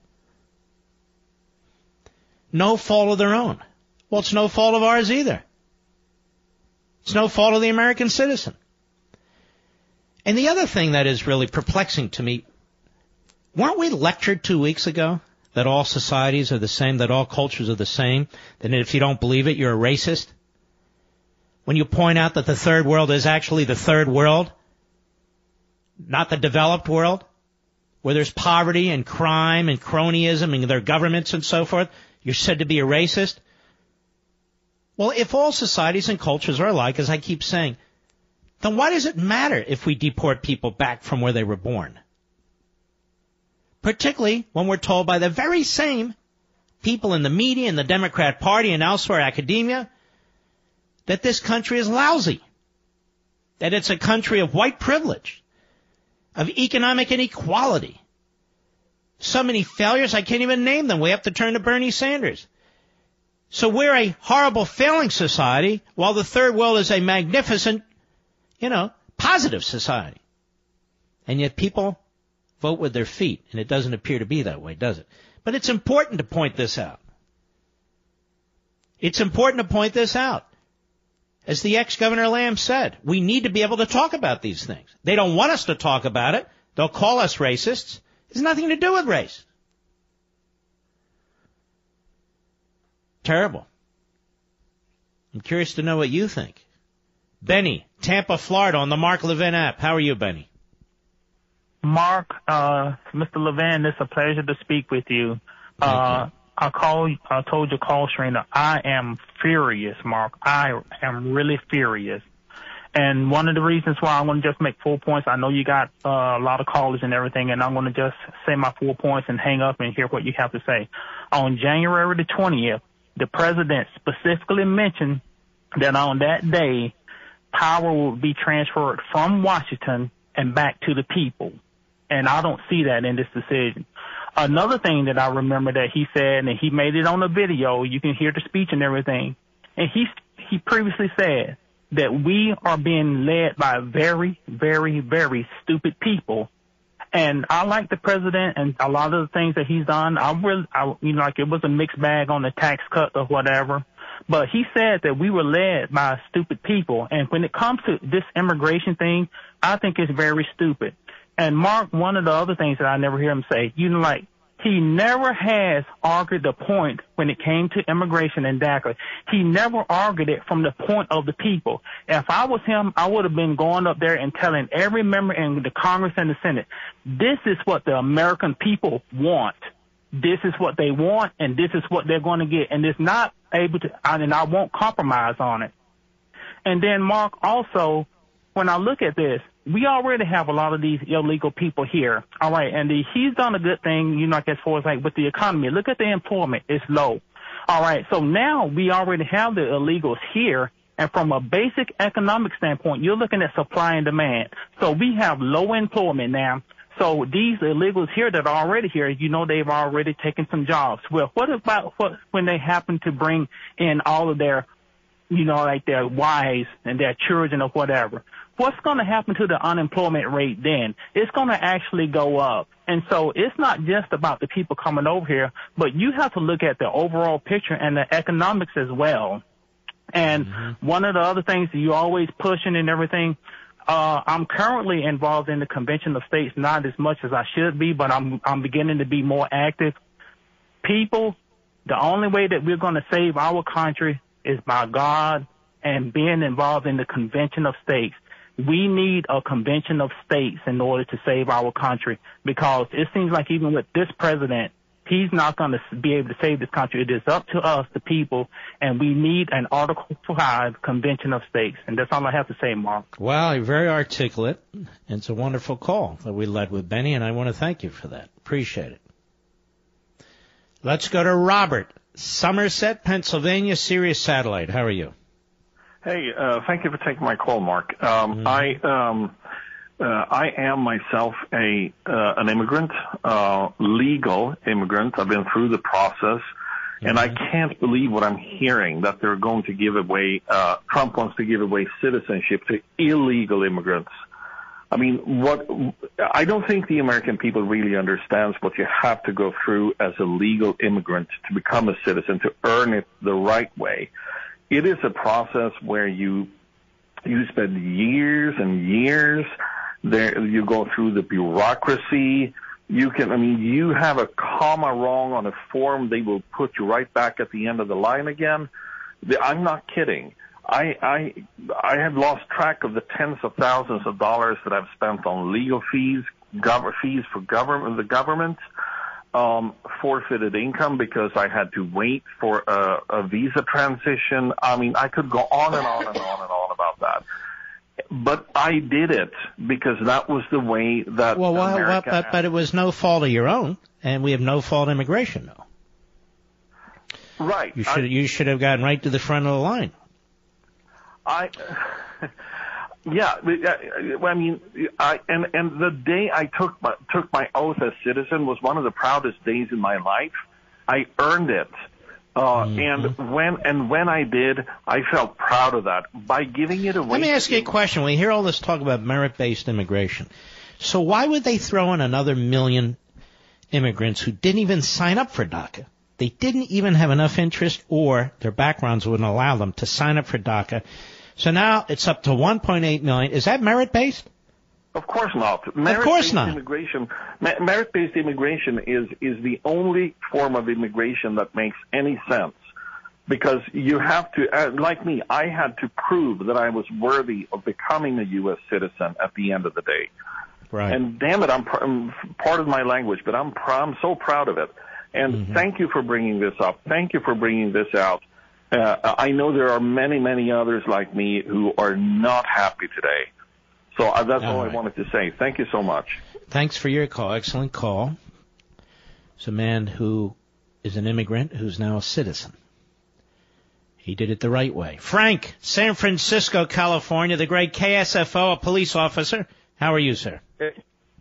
No fault of their own. Well, it's no fault of ours either. It's no fault of the American citizen. And the other thing that is really perplexing to me, weren't we lectured two weeks ago that all societies are the same, that all cultures are the same, that if you don't believe it, you're a racist? When you point out that the third world is actually the third world, not the developed world, where there's poverty and crime and cronyism and their governments and so forth, you're said to be a racist. Well, if all societies and cultures are alike, as I keep saying, then why does it matter if we deport people back from where they were born? Particularly when we're told by the very same people in the media and the Democrat Party and elsewhere, academia, that this country is lousy, that it's a country of white privilege, of economic inequality. So many failures, I can't even name them. We have to turn to Bernie Sanders. So we're a horrible, failing society, while the third world is a magnificent, you know, positive society. And yet people vote with their feet, and it doesn't appear to be that way, does it? But it's important to point this out. It's important to point this out. As the ex-Governor Lamb said, we need to be able to talk about these things. They don't want us to talk about it. They'll call us racists. It's nothing to do with race. Terrible. I'm curious to know what you think. Benny, Tampa, Florida, on the Mark Levin app. How are you, Benny? Mark, uh, Mister Levin, it's a pleasure to speak with you. Thank uh, you. I call. I told your call screener, I am furious, Mark. I am really furious. And one of the reasons why I'm going to just make four points, I know you got uh, a lot of callers and everything, and I'm going to just say my four points and hang up and hear what you have to say. On January the twentieth, the president specifically mentioned that on that day, power will be transferred from Washington and back to the people. And I don't see that in this decision. Another thing that I remember that he said, and he made it on the video, you can hear the speech and everything, and he he previously said that we are being led by very, very, very stupid people. And I like the president and a lot of the things that he's done. I really, I, you know, like it was a mixed bag on the tax cut or whatever. But he said that we were led by stupid people. And when it comes to this immigration thing, I think it's very stupid. And Mark, one of the other things that I never hear him say, you know, like, he never has argued the point when it came to immigration and DACA. He never argued it from the point of the people. If I was him, I would have been going up there and telling every member in the Congress and the Senate, this is what the American people want. This is what they want, and this is what they're going to get. And it's not able to, I mean, I won't compromise on it. And then, Mark, also, when I look at this, we already have a lot of these illegal people here. All right. And the, he's done a good thing, you know, like as far as like with the economy. Look at the employment. It's low. All right. So now we already have the illegals here. And from a basic economic standpoint, you're looking at supply and demand. So we have low employment now. So these illegals here that are already here, you know, they've already taken some jobs. Well, what about what, when they happen to bring in all of their, you know, like their wives and their children or whatever? What's going to happen to the unemployment rate then? It's going to actually go up. And so it's not just about the people coming over here, but you have to look at the overall picture and the economics as well. And mm-hmm. one of the other things that you're always pushing and everything, uh, I'm currently involved in the Convention of States, not as much as I should be, but I'm, I'm beginning to be more active. People, the only way that we're going to save our country is by God and being involved in the Convention of States. We need a convention of states in order to save our country, because it seems like even with this president, he's not going to be able to save this country. It is up to us, the people, and we need an Article five convention of states. And that's all I have to say, Mark. Wow, you're very articulate. It's a wonderful call that we led with, Benny, and I want to thank you for that. Appreciate it. Let's go to Robert, Somerset, Pennsylvania, Sirius Satellite. How are you? Hey, uh, thank you for taking my call, Mark. Um, mm-hmm. I um, uh, I am myself a uh, an immigrant, uh, legal immigrant. I've been through the process, mm-hmm. and I can't believe what I'm hearing, that they're going to give away, uh, Trump wants to give away citizenship to illegal immigrants. I mean, what? I don't think the American people really understands what you have to go through as a legal immigrant to become a citizen, to earn it the right way. It is a process where you you spend years and years there. You go through the bureaucracy. You can, I mean, you have a comma wrong on a form, they will put you right back at the end of the line again. The, I'm not kidding. I, I I have lost track of the tens of thousands of dollars that I've spent on legal fees, gov- fees for government, the government, um, forfeited income because I had to wait for a, a visa transition. I mean, I could go on and on and on and on about that. But I did it because that was the way that well, well, America... Well, but, but it was no fault of your own, and we have no fault immigration now. Right. You should I, you should have gotten right to the front of the line. I... Yeah, I mean, I, and, and the day I took my, took my oath as citizen was one of the proudest days in my life. I earned it. Uh, mm-hmm. And when and when I did, I felt proud of that by giving it away. Let me ask you a question. We hear all this talk about merit-based immigration. So why would they throw in another million immigrants who didn't even sign up for DACA? They didn't even have enough interest, or their backgrounds wouldn't allow them to sign up for DACA. So now it's up to one point eight million. Is that merit-based? Of course not. Merit of course not. Immigration, merit-based immigration is, is the only form of immigration that makes any sense. Because you have to, like me, I had to prove that I was worthy of becoming a U S citizen at the end of the day. Right. And damn it, I'm, I'm part of my language, but I'm, pr- I'm so proud of it. And mm-hmm. Thank you for bringing this up. Thank you for bringing this out. Uh, I know there are many, many others like me who are not happy today. So uh, that's all, all right. I wanted to say. Thank you so much. Thanks for your call. Excellent call. It's a man who is an immigrant who's now a citizen. He did it the right way. Frank, San Francisco, California, the great K S F O, a police officer. How are you, sir?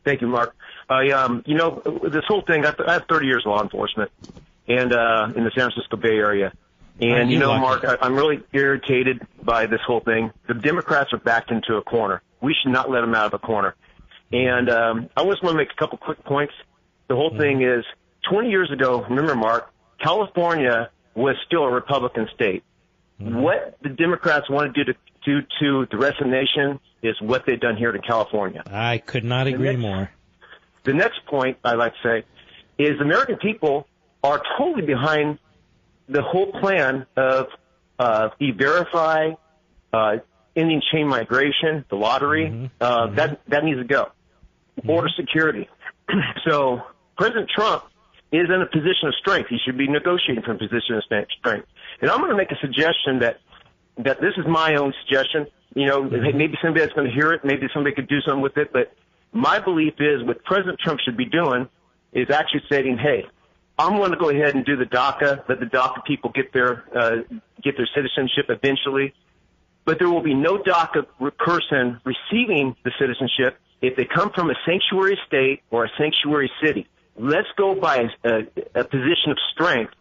Thank you, Mark. I, um, you know, this whole thing, I have thirty years of law enforcement and uh, in the San Francisco Bay Area. And, you know, Mark, I'm really irritated by this whole thing. The Democrats are backed into a corner. We should not let them out of a corner. And um, I just want to make a couple quick points. The whole thing is twenty years ago, remember, Mark, California was still a Republican state. Mm-hmm. What the Democrats want to do to, do to the rest of the nation is what they've done here to California. I could not agree the next, more. The next point I'd like to say is the American people are totally behind the whole plan of uh, E-Verify, uh, ending chain migration, the lottery, mm-hmm. Uh, mm-hmm. that that needs to go. Mm-hmm. Border security. So President Trump is in a position of strength. He should be negotiating from a position of strength. And I'm going to make a suggestion that, that this is my own suggestion. You know, mm-hmm. Maybe somebody that's going to hear it. Maybe somebody could do something with it. But my belief is what President Trump should be doing is actually saying, hey, I'm going to go ahead and do the DACA, let the DACA people get their uh, get their citizenship eventually. But there will be no DACA person receiving the citizenship if they come from a sanctuary state or a sanctuary city. Let's go by a, a position of strength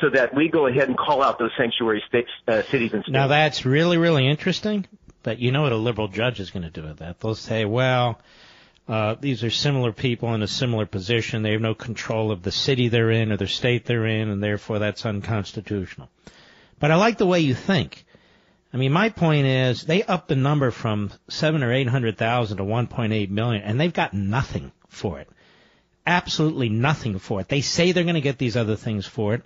so that we go ahead and call out those sanctuary states, uh, cities and states. Now, that's really, really interesting, but you know what a liberal judge is going to do with that. They'll say, well, Uh, these are similar people in a similar position. They have no control of the city they're in or the state they're in, and therefore that's unconstitutional. But I like the way you think. I mean, my point is they upped the number from seven or eight hundred thousand to one point eight million, and they've got nothing for it. Absolutely nothing for it. They say they're going to get these other things for it.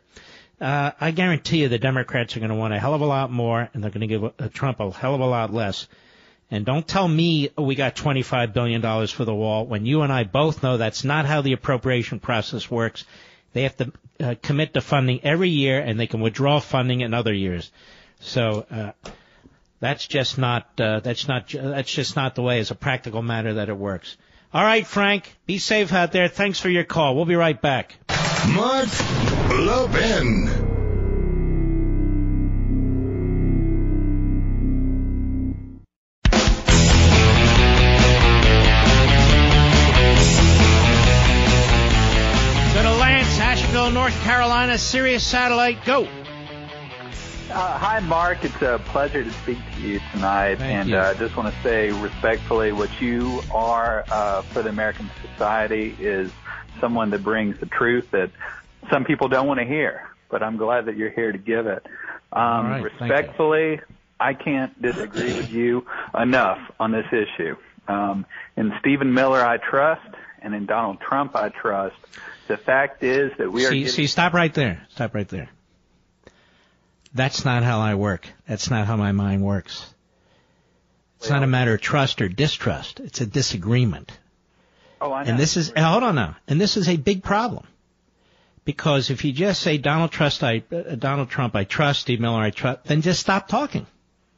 Uh, I guarantee you the Democrats are going to want a hell of a lot more, and they're going to give Trump a hell of a lot less. And don't tell me oh, we got twenty-five billion dollars for the wall when you and I both know that's not how the appropriation process works. They have to uh, commit to funding every year, and they can withdraw funding in other years. So uh, that's just not uh, that's not that's just not the way, as a practical matter, that it works. All right, Frank, be safe out there. Thanks for your call. We'll be right back. Mark Levin. North Carolina, Sirius Satellite, go. Uh, hi, Mark. It's a pleasure to speak to you tonight. Thank and you. Uh, I just want to say respectfully what you are uh, for the American society is someone that brings the truth that some people don't want to hear, but I'm glad that you're here to give it. Um, right, respectfully, I can't disagree with you enough on this issue. Um, in Stephen Miller, I trust, and in Donald Trump, I trust. The fact is that we are... See, see, stop right there. Stop right there. That's not how I work. That's not how my mind works. It's well, not a matter of trust or distrust. It's a disagreement. Oh, I know. And this is and hold on now. And this is a big problem. Because if you just say Donald Trump, I uh, Donald Trump, I trust Steve Miller, I trust, then just stop talking.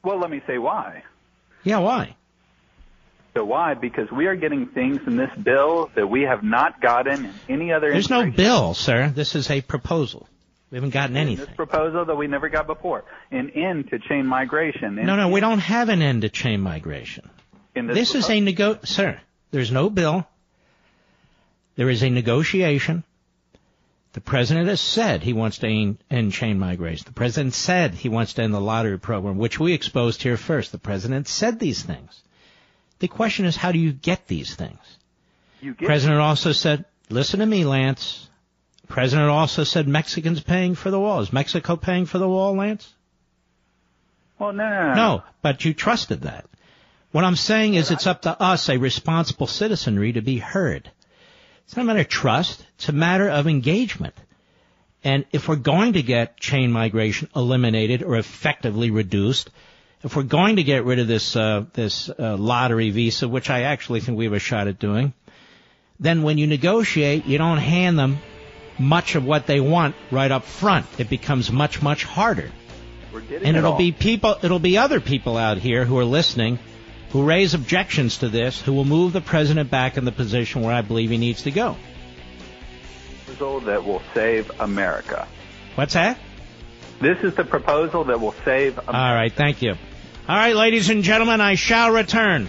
Well, let me say why. Yeah, why? So why? Because we are getting things in this bill that we have not gotten in any other. There's no bill, sir. This is a proposal. We haven't gotten anything. In this proposal that we never got before, an end to chain migration. No, no, we don't have an end to chain migration. In this, this is a nego. Sir, there's no bill. There is a negotiation. The president has said he wants to end chain migration. The president said he wants to end the lottery program, which we exposed here first. The president said these things. The question is, how do you get these things? You get the president also said, listen to me, Lance. The president also said Mexicans paying for the wall. Is Mexico paying for the wall, Lance? Well, no, no, no. No, but you trusted that. What I'm saying is it's up to us, a responsible citizenry, to be heard. It's not a matter of trust. It's a matter of engagement. And if we're going to get chain migration eliminated or effectively reduced, if we're going to get rid of this uh, this uh, lottery visa, which I actually think we have a shot at doing, then when you negotiate, you don't hand them much of what they want right up front. It becomes much, much harder. We're getting and it'll it be people, it'll be other people out here who are listening, who raise objections to this, who will move the president back in the position where I believe he needs to go. Proposal that will save America. What's that? This is the proposal that will save America. All right, thank you. All right, ladies and gentlemen, I shall return.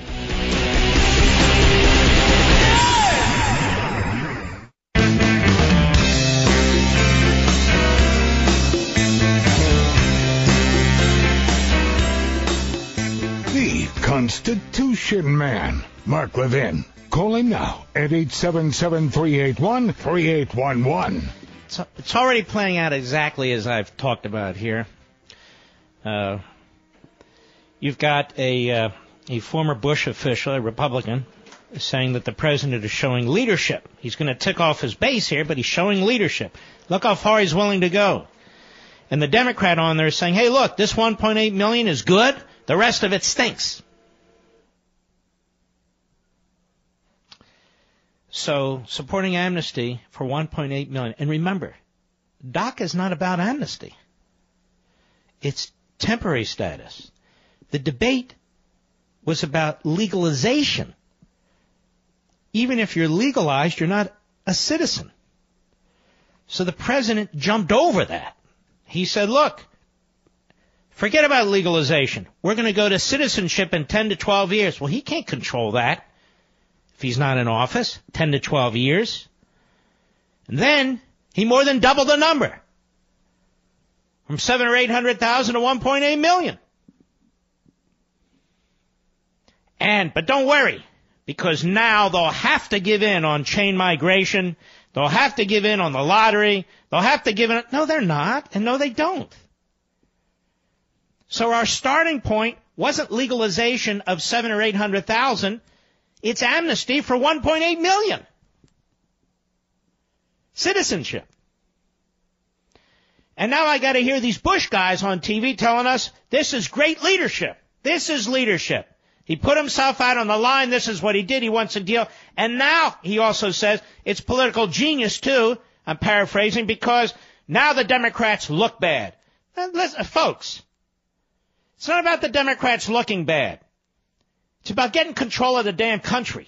Constitution Man, Mark Levin. Call him now at eight seven seven, three eight one, three eight one one. It's, it's already playing out exactly as I've talked about here. Uh, you've got a, uh, a former Bush official, a Republican, saying that the president is showing leadership. He's going to tick off his base here, but he's showing leadership. Look how far he's willing to go. And the Democrat on there is saying, hey, look, this one point eight million is good. The rest of it stinks. So, supporting amnesty for one point eight million dollars. And remember, DACA is not about amnesty. It's temporary status. The debate was about legalization. Even if you're legalized, you're not a citizen. So the president jumped over that. He said, look, forget about legalization. We're going to go to citizenship in ten to twelve years. Well, he can't control that. If he's not in office, ten to twelve years. And then he more than doubled the number. From seven or eight hundred thousand to one point eight million. And, but don't worry, because now they'll have to give in on chain migration. They'll have to give in on the lottery. They'll have to give in. No, they're not. And no, they don't. So our starting point wasn't legalization of seven or eight hundred thousand. It's amnesty for one point eight million. Citizenship. And now I got to hear these Bush guys on T V telling us this is great leadership. This is leadership. He put himself out on the line. This is what he did. He wants a deal. And now he also says it's political genius, too. I'm paraphrasing, because now the Democrats look bad. Listen, folks, it's not about the Democrats looking bad. It's about getting control of the damn country.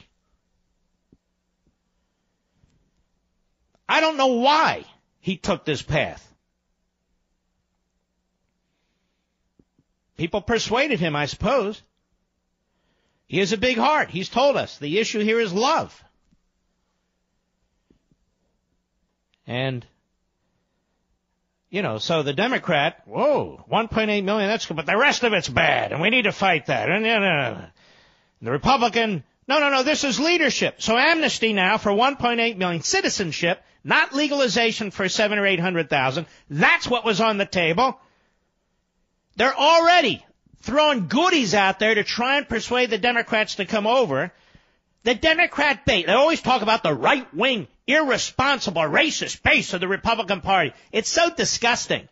I don't know why he took this path. People persuaded him, I suppose. He has a big heart. He's told us the issue here is love. And, you know, so the Democrat, whoa, one point eight million, that's good, but the rest of it's bad, and we need to fight that. And, no, no, no. The Republican, no, no, no, this is leadership. So amnesty now for one point eight million, citizenship, not legalization for seven or eight hundred thousand. That's what was on the table. They're already throwing goodies out there to try and persuade the Democrats to come over. The Democrat bait, they always talk about the right-wing, irresponsible, racist base of the Republican Party. It's so disgusting.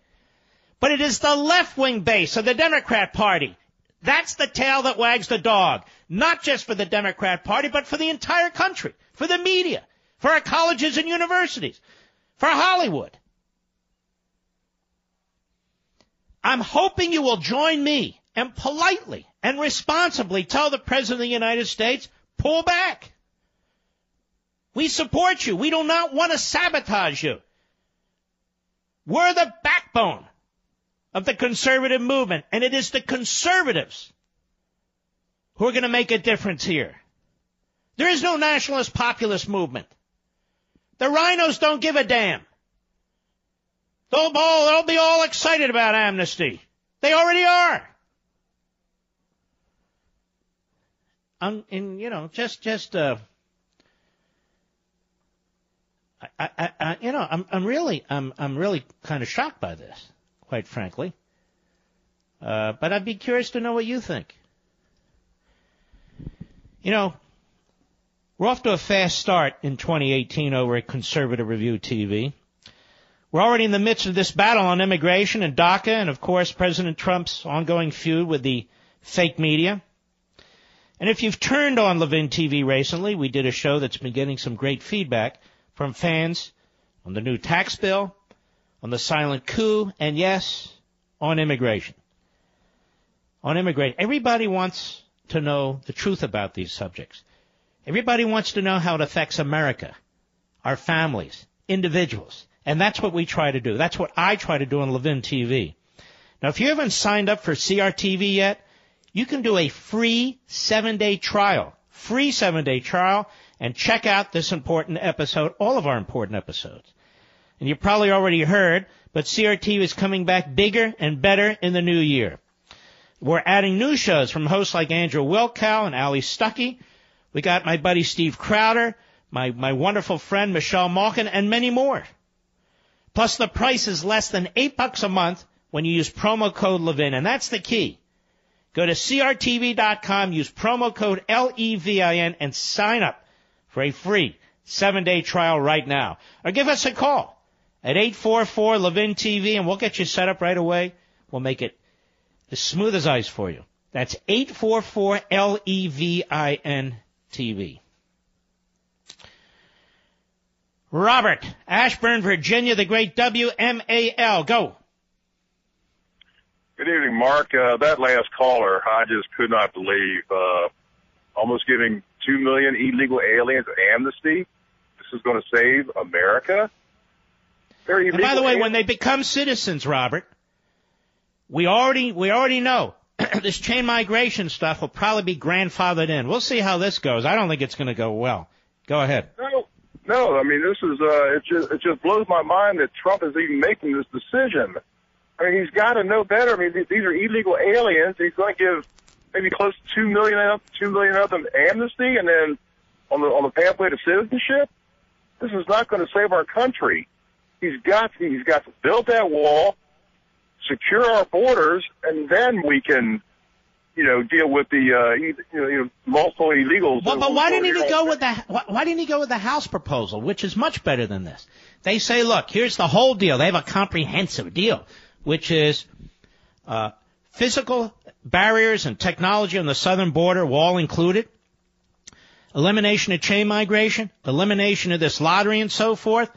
But it is the left-wing base of the Democrat Party. That's the tail that wags the dog. not just for the Democrat Party, but for the entire country, for the media, for our colleges and universities, for Hollywood. I'm hoping you will join me and politely and responsibly tell the President of the United States, pull back. We support you. We do not want to sabotage you. We're the backbone of the conservative movement, and it is the conservatives who are going to make a difference here. There is no nationalist populist movement. The rhinos don't give a damn. They'll, they'll be all excited about amnesty. They already are. Um, and, you know, just, just, uh, I, I, I, you know, I'm, I'm really, I'm, I'm really kind of shocked by this, quite frankly. Uh, but I'd be curious to know what you think. You know, we're off to a fast start in twenty eighteen over at Conservative Review T V. We're already in the midst of this battle on immigration and DACA and, of course, President Trump's ongoing feud with the fake media. And if you've turned on Levin T V recently, we did a show that's been getting some great feedback from fans on the new tax bill, on the silent coup, and, yes, on immigration. On immigration. Everybody wants to know the truth about these subjects. Everybody wants to know how it affects America, our families, individuals. And that's what we try to do. That's what I try to do on Levin T V. Now, if you haven't signed up for C R T V yet, you can do a free seven-day trial, free seven-day trial, and check out this important episode, all of our important episodes. And you probably already heard, but C R T V is coming back bigger and better in the new year. We're adding new shows from hosts like Andrew Wilkow and Allie Stuckey. We got my buddy Steve Crowder, my, my wonderful friend Michelle Malkin, and many more. Plus, the price is less than eight bucks a month when you use promo code Levin, and that's the key. Go to C R T V dot com, use promo code L E V I N, and sign up for a free seven-day trial right now. Or give us a call at eight four four Levin T V, and we'll get you set up right away. We'll make it as smooth as ice for you. That's eight four four L E V I N T V. Robert, Ashburn, Virginia, the great W M A L. Go. Good evening, Mark. Uh, that last caller, I just could not believe. Uh, almost giving two million illegal aliens amnesty. This is going to save America. They're illegal. And by the way, aliens. When they become citizens, Robert, we already we already know this chain migration stuff will probably be grandfathered in. We'll see how this goes. I don't think it's going to go well. Go ahead. No, no. I mean, this is uh, it just it just blows my mind that Trump is even making this decision. I mean, he's got to know better. I mean, these are illegal aliens. He's going to give maybe close to two million of two million of them amnesty, and then on the on the pathway to citizenship. This is not going to save our country. He's got to, he's got to build that wall, secure our borders, and then we can, you know, deal with the uh, you know, you know multiple illegals. Well, but why didn't he go with the why didn't he go with the House proposal, which is much better than this? They say, look, here's the whole deal. They have a comprehensive deal, which is uh physical barriers and technology on the southern border, wall included, elimination of chain migration, elimination of this lottery and so forth.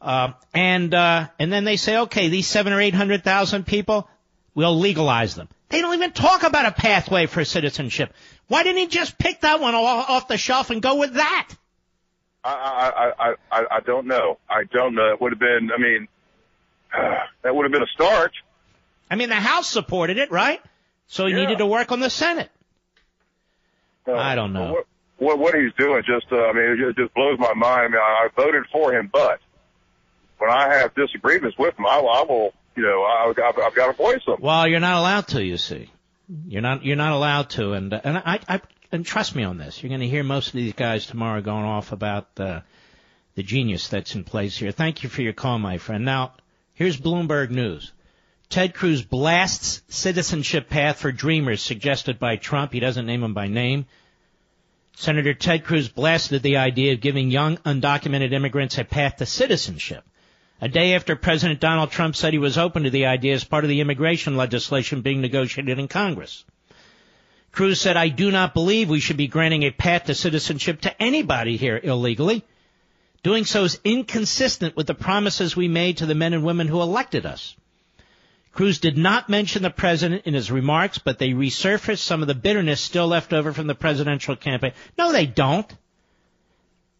Uh, and uh and then they say, okay, these seven or eight hundred thousand people, we'll legalize them. They don't even talk about a pathway for citizenship. Why didn't he just pick that one off the shelf and go with that? I I I I, I don't know. I don't know. It would have been, I mean, that would have been a start. I mean, the House supported it, right? So he yeah. needed to work on the Senate. Uh, I don't know. What, what, what he's doing just, uh, I mean, it just blows my mind. I mean, I, I voted for him, but when I have disagreements with him, I, I will, you know, I, I've, I've got to voice them. Well, you're not allowed to, you see. You're not, you're not allowed to. And, uh, and I, I, and trust me on this. You're going to hear most of these guys tomorrow going off about, uh, the genius that's in place here. Thank you for your call, my friend. Now, here's Bloomberg News. Ted Cruz blasts citizenship path for dreamers suggested by Trump. He doesn't name them by name. Senator Ted Cruz blasted the idea of giving young undocumented immigrants a path to citizenship a day after President Donald Trump said he was open to the idea as part of the immigration legislation being negotiated in Congress. Cruz said, I do not believe we should be granting a path to citizenship to anybody here illegally. Doing so is inconsistent with the promises we made to the men and women who elected us. Cruz did not mention the president in his remarks, but they resurfaced some of the bitterness still left over from the presidential campaign. No, they don't.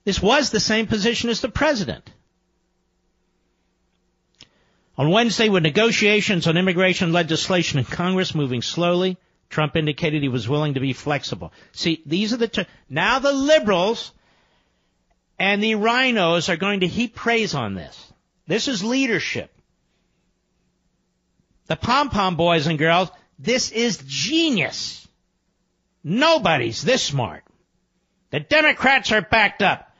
This was the same position as the president. On Wednesday, with negotiations on immigration legislation in Congress moving slowly, Trump indicated he was willing to be flexible. See, these are the two. Now the liberals and the rhinos are going to heap praise on this. This is leadership. The pom-pom boys and girls, this is genius. Nobody's this smart. The Democrats are backed up,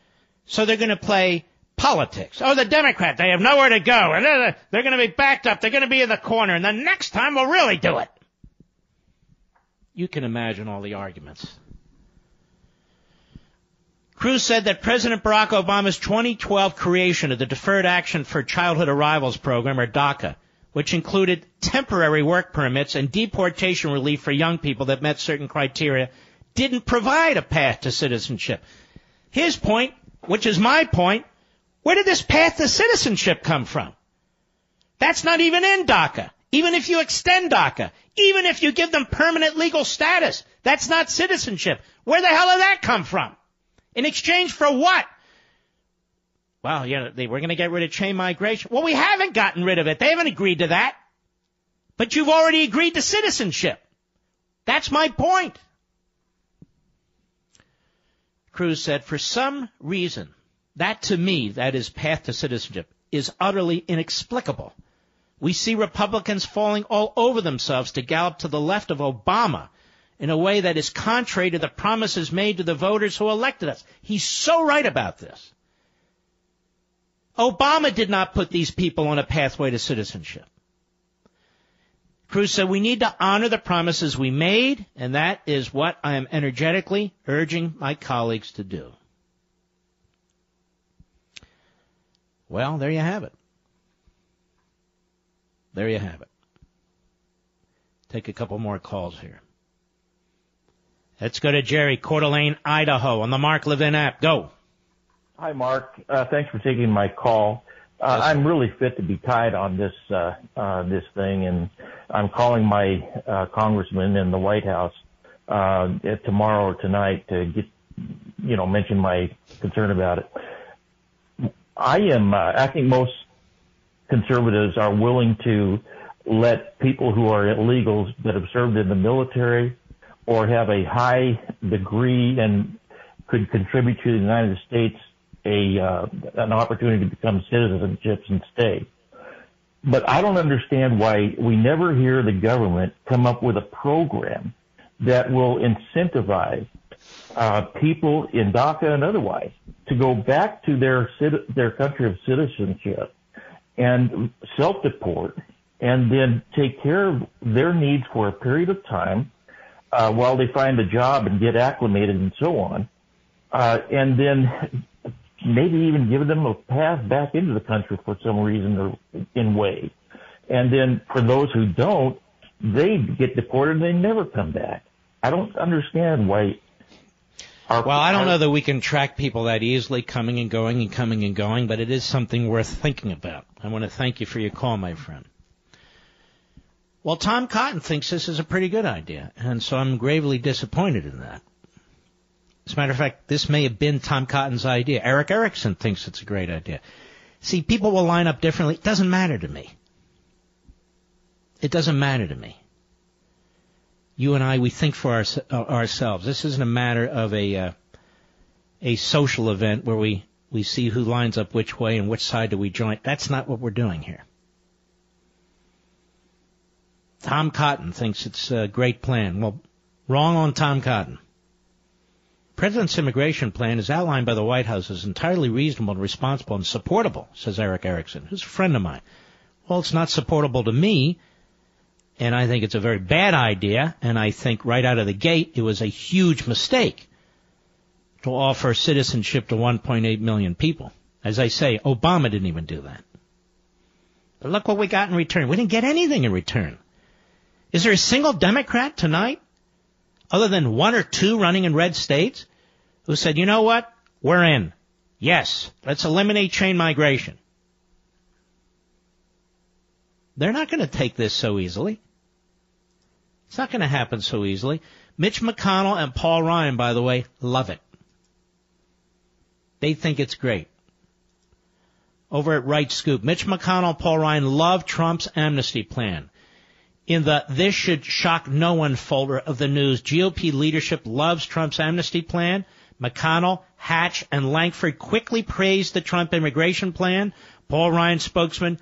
so they're going to play politics. Oh, the Democrat, they have nowhere to go. They're going to be backed up. They're going to be in the corner, and the next time we'll really do it. You can imagine all the arguments. Cruz said that President Barack Obama's twenty twelve creation of the Deferred Action for Childhood Arrivals program, or DACA, which included temporary work permits and deportation relief for young people that met certain criteria, didn't provide a path to citizenship. His point, which is my point, where did this path to citizenship come from? That's not even in DACA. Even if you extend DACA, even if you give them permanent legal status, that's not citizenship. Where the hell did that come from? In exchange for what? Well, yeah, they were going to get rid of chain migration. Well, we haven't gotten rid of it. They haven't agreed to that. But you've already agreed to citizenship. That's my point. Cruz said, for some reason, that to me, that is path to citizenship, is utterly inexplicable. We see Republicans falling all over themselves to gallop to the left of Obama in a way that is contrary to the promises made to the voters who elected us. He's so right about this. Obama did not put these people on a pathway to citizenship. Cruz said we need to honor the promises we made, and that is what I am energetically urging my colleagues to do. Well, there you have it. There you have it. Take a couple more calls here. Let's go to Jerry, Coeur d'Alene, Idaho, on the Mark Levin app. Go. Hi, Mark. Uh, thanks for taking my call. Uh, I'm really fit to be tied on this uh, uh, this thing, and I'm calling my uh, congressman in the White House uh, tomorrow or tonight to get, you know, mention my concern about it. I am. Uh, I think most conservatives are willing to let people who are illegals that have served in the military or have a high degree and could contribute to the United States a uh, an opportunity to become citizenships and stay. But I don't understand why we never hear the government come up with a program that will incentivize uh, people in DACA and otherwise to go back to their their country of citizenship and self-deport and then take care of their needs for a period of time uh, while they find a job and get acclimated and so on, uh, and then maybe even give them a path back into the country for some reason or in way. And then for those who don't, they get deported and they never come back. I don't understand why. Our, well, I don't know that we can track people that easily coming and going and coming and going, but it is something worth thinking about. I want to thank you for your call, my friend. Well, Tom Cotton thinks this is a pretty good idea, and so I'm gravely disappointed in that. As a matter of fact, this may have been Tom Cotton's idea. Eric Erickson thinks it's a great idea. See, people will line up differently. It doesn't matter to me. It doesn't matter to me. You and I, we think for our, uh, ourselves. This isn't a matter of a uh, a social event where we, we see who lines up which way and which side do we join. That's not what we're doing here. Tom Cotton thinks it's a great plan. Well, wrong on Tom Cotton. The president's immigration plan, as outlined by the White House, is entirely reasonable and responsible and supportable, says Eric Erickson, who's a friend of mine. Well, it's not supportable to me, and I think it's a very bad idea, and I think right out of the gate it was a huge mistake to offer citizenship to one point eight million people. As I say, Obama didn't even do that. But look what we got in return. We didn't get anything in return. Is there a single Democrat tonight other than one or two running in red states, who said, you know what, we're in. Yes, let's eliminate chain migration. They're not going to take this so easily. It's not going to happen so easily. Mitch McConnell and Paul Ryan, by the way, love it. They think it's great. Over at Right Scoop, Mitch McConnell, Paul Ryan love Trump's amnesty plan. In the "This Should Shock No One" folder of the news, G O P leadership loves Trump's amnesty plan. McConnell, Hatch, and Lankford quickly praised the Trump immigration plan. Paul Ryan spokesman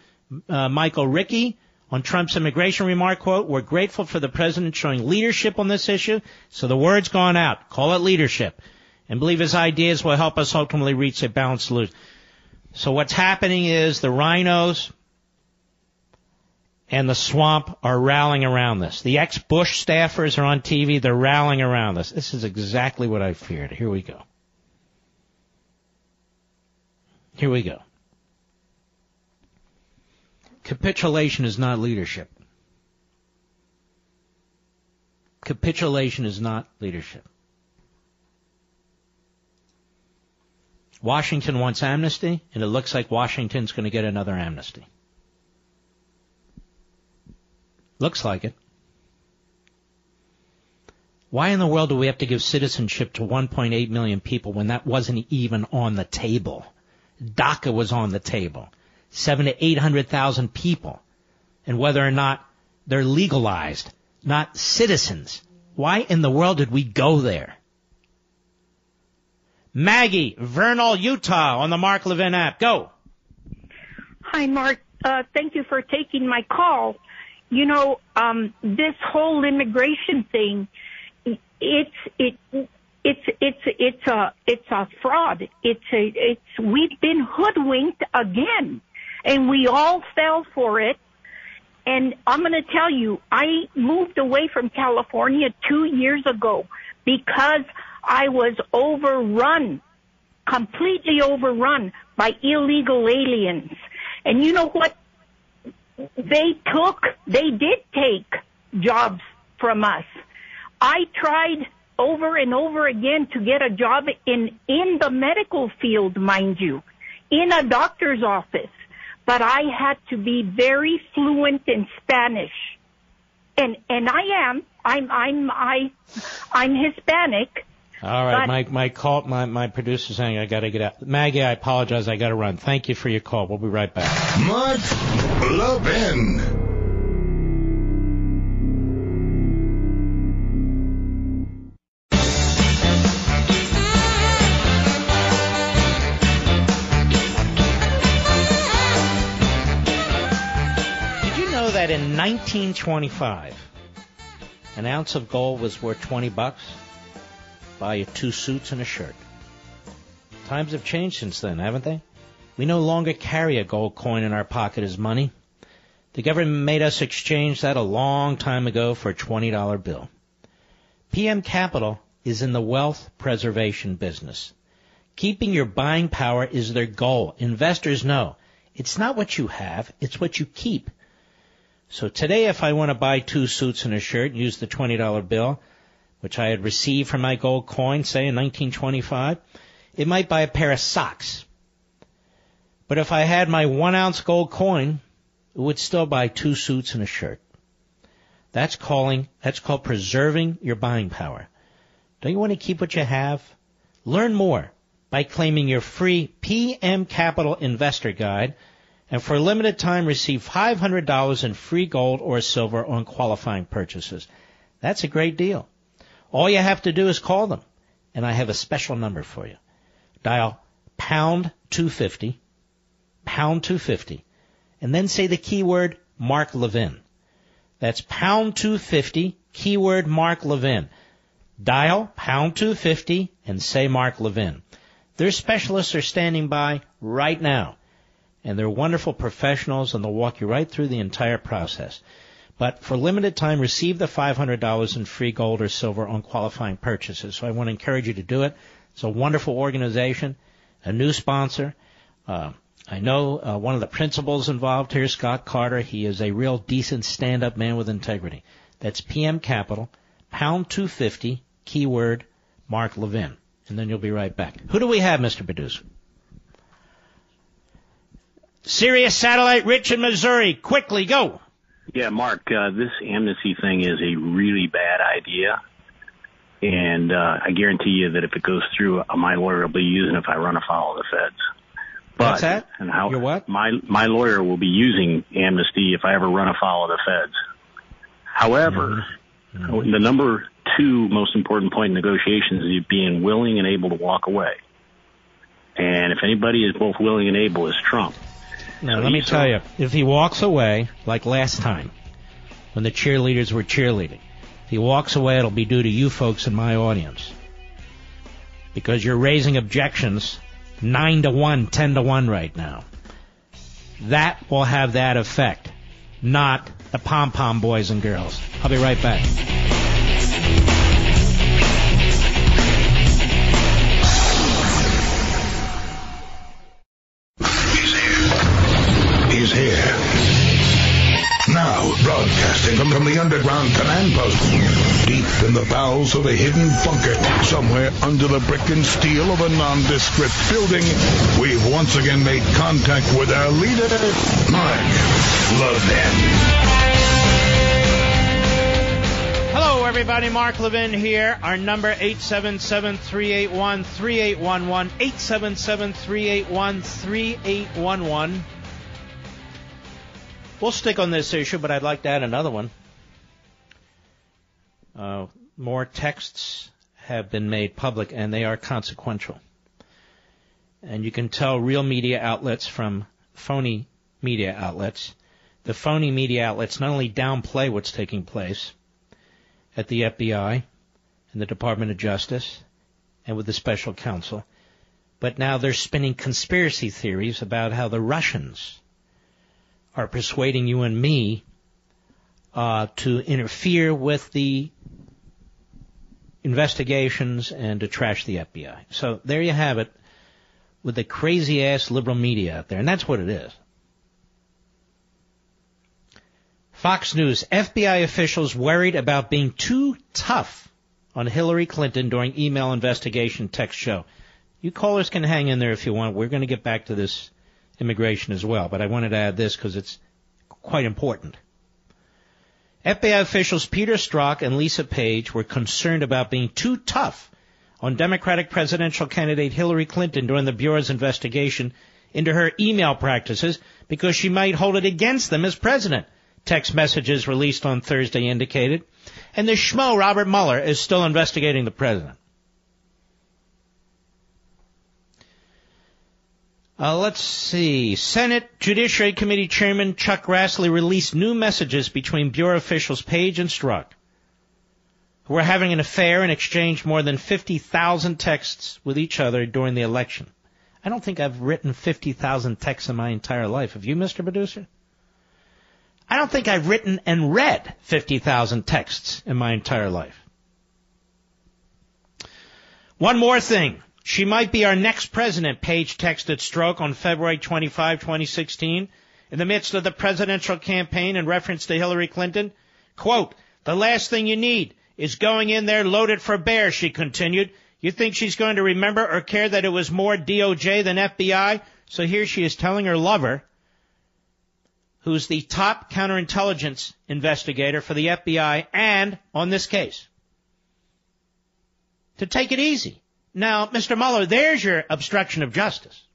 uh, Michael Rickey on Trump's immigration remark, quote, "We're grateful for the president showing leadership on this issue." So the word's gone out. Call it leadership. And believe his ideas will help us ultimately reach a balanced solution. So what's happening is the rhinos and the swamp are rallying around this. The ex-Bush staffers are on T V. They're rallying around this. This is exactly what I feared. Here we go. Here we go. Capitulation is not leadership. Capitulation is not leadership. Washington wants amnesty, and it looks like Washington's going to get another amnesty. Looks like it. Why in the world do we have to give citizenship to one point eight million people when that wasn't even on the table? DACA was on the table. Seven to eight hundred thousand people. And whether or not they're legalized, not citizens. Why in the world did we go there? Maggie, Vernal, Utah, on the Mark Levin app. Go. Hi, Mark. Uh, thank you for taking my call. You know, um, this whole immigration thing, it's it it's it's it's a it's a fraud. It's a it's we've been hoodwinked again, and we all fell for it. And I'm going to tell you, I moved away from California two years ago because I was overrun, completely overrun by illegal aliens. And you know what? They took, they did take jobs from us. I tried over and over again to get a job in, in the medical field, mind you, in a doctor's office. But I had to be very fluent in Spanish. And, and I am, I'm, I'm, I, I'm Hispanic. All right, my, my call, my, my producer's saying I gotta get out. Maggie, I apologize, I gotta run. Thank you for your call. We'll be right back. Mark Levin. Did you know that in nineteen twenty-five, an ounce of gold was worth twenty bucks? Buy you two suits and a shirt. Times have changed since then, haven't they? We no longer carry a gold coin in our pocket as money. The government made us exchange that a long time ago for a twenty dollar bill. P M Capital is in the wealth preservation business. Keeping your buying power is their goal. Investors know it's not what you have, it's what you keep. So today, if I want to buy two suits and a shirt and use the twenty dollar bill, which I had received from my gold coin, say, in nineteen twenty-five, it might buy a pair of socks. But if I had my one-ounce gold coin, it would still buy two suits and a shirt. That's calling, that's called preserving your buying power. Don't you want to keep what you have? Learn more by claiming your free P M Capital Investor Guide, and for a limited time, receive five hundred dollars in free gold or silver on qualifying purchases. That's a great deal. All you have to do is call them, and I have a special number for you. Dial pound two fifty, pound two fifty, and then say the keyword Mark Levin. That's pound two fifty, keyword Mark Levin. Dial pound two fifty and say Mark Levin. Their specialists are standing by right now, and they're wonderful professionals, and they'll walk you right through the entire process. But for limited time, receive the five hundred dollars in free gold or silver on qualifying purchases. So I want to encourage you to do it. It's a wonderful organization, a new sponsor. Uh, I know uh, one of the principals involved here, Scott Carter. He is a real decent stand-up man with integrity. That's P M Capital, pound two fifty, keyword Mark Levin. And then you'll be right back. Who do we have, Mister Producer? Sirius Satellite Rich in Missouri. Quickly, go. Yeah, Mark, uh, this amnesty thing is a really bad idea. And uh, I guarantee you that if it goes through, uh, my lawyer will be using if I run afoul of the feds. But, What's that? And how, Your what? My, my lawyer will be using amnesty if I ever run afoul of the feds. However, mm-hmm. the number two most important point in negotiations is being willing and able to walk away. And if anybody is both willing and able, it's Trump. Now, so let me saw. tell you, if he walks away, like last time, when the cheerleaders were cheerleading, if he walks away, it'll be due to you folks in my audience. Because you're raising objections nine to one, ten to one right now. That will have that effect, not the pom-pom boys and girls. I'll be right back. Broadcasting from the underground command post, deep in the bowels of a hidden bunker, somewhere under the brick and steel of a nondescript building, we've once again made contact with our leader, Mark Levin. Hello, everybody. Mark Levin here. Our number, eight seven seven, three eight one, three eight one one, eight seven seven, three eight one, three eight one one. We'll stick on this issue, but I'd like to add another one. Uh, more texts have been made public, and they are consequential. And you can tell real media outlets from phony media outlets. The phony media outlets not only downplay what's taking place at the F B I and the Department of Justice and with the special counsel, but now they're spinning conspiracy theories about how the Russians are persuading you and me uh, to interfere with the investigations and to trash the F B I. So there you have it with the crazy-ass liberal media out there, and that's what it is. Fox News, F B I officials worried about being too tough on Hillary Clinton during email investigation text show. You callers can hang in there if you want. We're going to get back to this immigration as well, but I wanted to add this because it's quite important. F B I officials Peter Strzok and Lisa Page were concerned about being too tough on Democratic presidential candidate Hillary Clinton during the Bureau's investigation into her email practices because she might hold it against them as president, text messages released on Thursday indicated. And the schmo Robert Mueller is still investigating the president. Uh, let's see. Senate Judiciary Committee Chairman Chuck Grassley released new messages between Bureau officials Page and Strzok, who were having an affair and exchanged more than fifty thousand texts with each other during the election. I don't think I've written fifty thousand texts in my entire life. Have you, Mister Producer? I don't think I've written and read fifty thousand texts in my entire life. One more thing. She might be our next president, Page texted Strzok on February twenty-fifth, twenty sixteen, in the midst of the presidential campaign in reference to Hillary Clinton. Quote, the last thing you need is going in there loaded for bear, she continued. You think she's going to remember or care that it was more D O J than F B I? So here she is telling her lover, who's the top counterintelligence investigator for the F B I and on this case, to take it easy. Now, Mister Mueller, there's your obstruction of justice.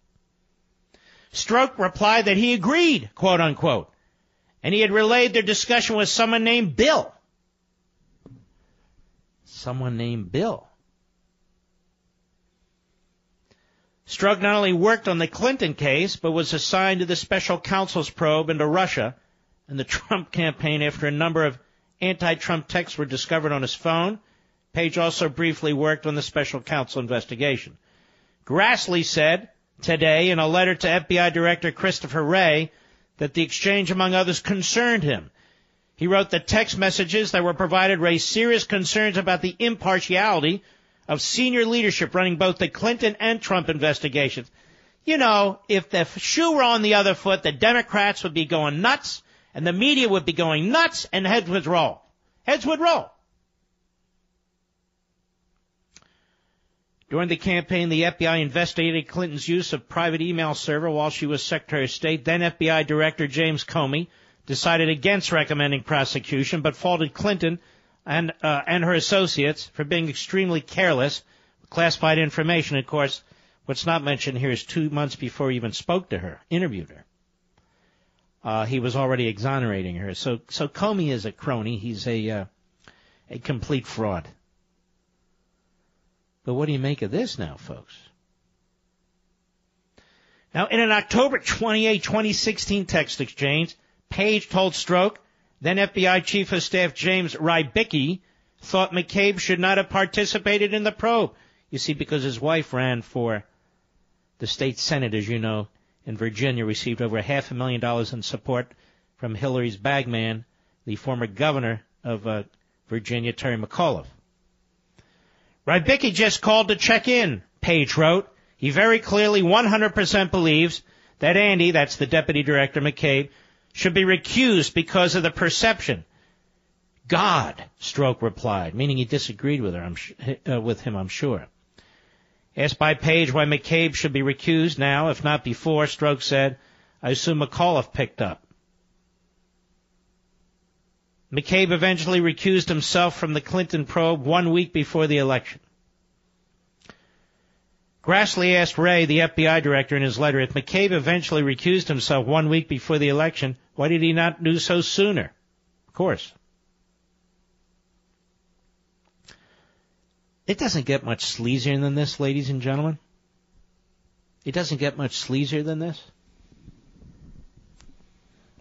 Strzok replied that he agreed, quote unquote, and he had relayed their discussion with someone named Bill. Someone named Bill. Strzok not only worked on the Clinton case, but was assigned to the special counsel's probe into Russia and the Trump campaign after a number of anti-Trump texts were discovered on his phone. Page also briefly worked on the special counsel investigation. Grassley said today in a letter to F B I Director Christopher Wray that the exchange, among others, concerned him. He wrote the text messages that were provided raised serious concerns about the impartiality of senior leadership running both the Clinton and Trump investigations. You know, if the shoe were on the other foot, the Democrats would be going nuts, and the media would be going nuts, and heads would roll. Heads would roll. During the campaign, the F B I investigated Clinton's use of private email server while she was Secretary of State. Then F B I Director James Comey decided against recommending prosecution, but faulted Clinton and uh, and her associates for being extremely careless with classified information. Of course, what's not mentioned here is two months before he even spoke to her, interviewed her, uh, he was already exonerating her. So, so Comey is a crony. He's a uh, a complete fraud. But what do you make of this now, folks? Now, in an October twenty-eighth, twenty sixteen text exchange, Page told Strzok, then F B I Chief of Staff James Rybicki, thought McCabe should not have participated in the probe. You see, because his wife ran for the state senate, as you know, in Virginia, received over half a million dollars in support from Hillary's bagman, the former governor of uh, Virginia, Terry McAuliffe. Rybicki just called to check in, Page wrote. He very clearly one hundred percent believes that Andy, that's the Deputy Director McCabe, should be recused because of the perception. God, Strzok replied, meaning he disagreed with her, I'm sh- uh, with him, I'm sure. Asked by Page why McCabe should be recused now, if not before, Strzok said, I assume McAuliffe picked up. McCabe eventually recused himself from the Clinton probe one week before the election. Grassley asked Wray, the F B I director, in his letter, if McCabe eventually recused himself one week before the election, why did he not do so sooner? Of course. It doesn't get much sleazier than this, ladies and gentlemen. It doesn't get much sleazier than this.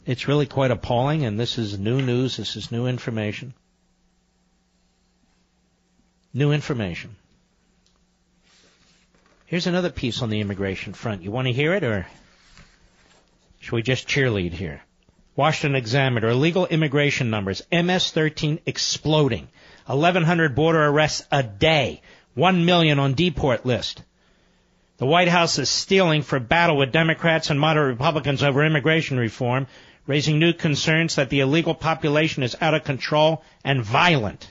It's really quite appalling, and this is new news. This is new information. New information. Here's another piece on the immigration front. You want to hear it, or should we just cheerlead here? Washington Examiner, illegal immigration numbers, M S thirteen exploding. eleven hundred border arrests a day. one million on deport list. The White House is stealing for battle with Democrats and moderate Republicans over immigration reform, raising new concerns that the illegal population is out of control and violent.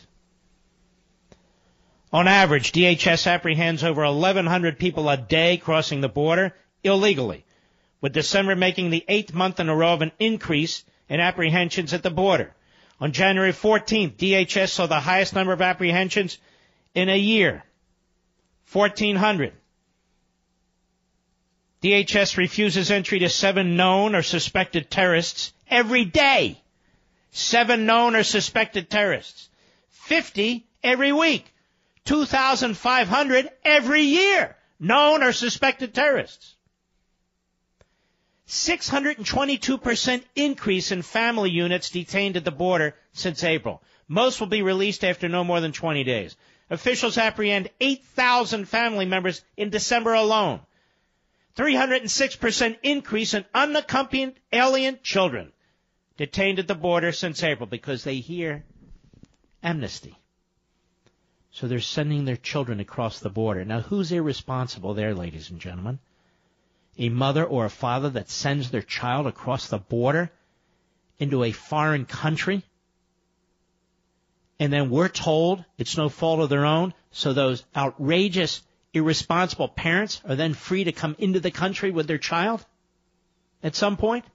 On average, D H S apprehends over eleven hundred people a day crossing the border illegally, with December making the eighth month in a row of an increase in apprehensions at the border. On January fourteenth, D H S saw the highest number of apprehensions in a year, fourteen hundred. D H S refuses entry to seven known or suspected terrorists every day. Seven known or suspected terrorists. fifty every week. two thousand five hundred every year, known or suspected terrorists. six hundred twenty-two percent increase in family units detained at the border since April. Most will be released after no more than twenty days. Officials apprehend eight thousand family members in December alone. three hundred six percent increase in unaccompanied alien children detained at the border since April because they hear amnesty. So they're sending their children across the border. Now, who's irresponsible there, ladies and gentlemen? A mother or a father that sends their child across the border into a foreign country? And then we're told it's no fault of their own, so those outrageous, irresponsible parents are then free to come into the country with their child at some point?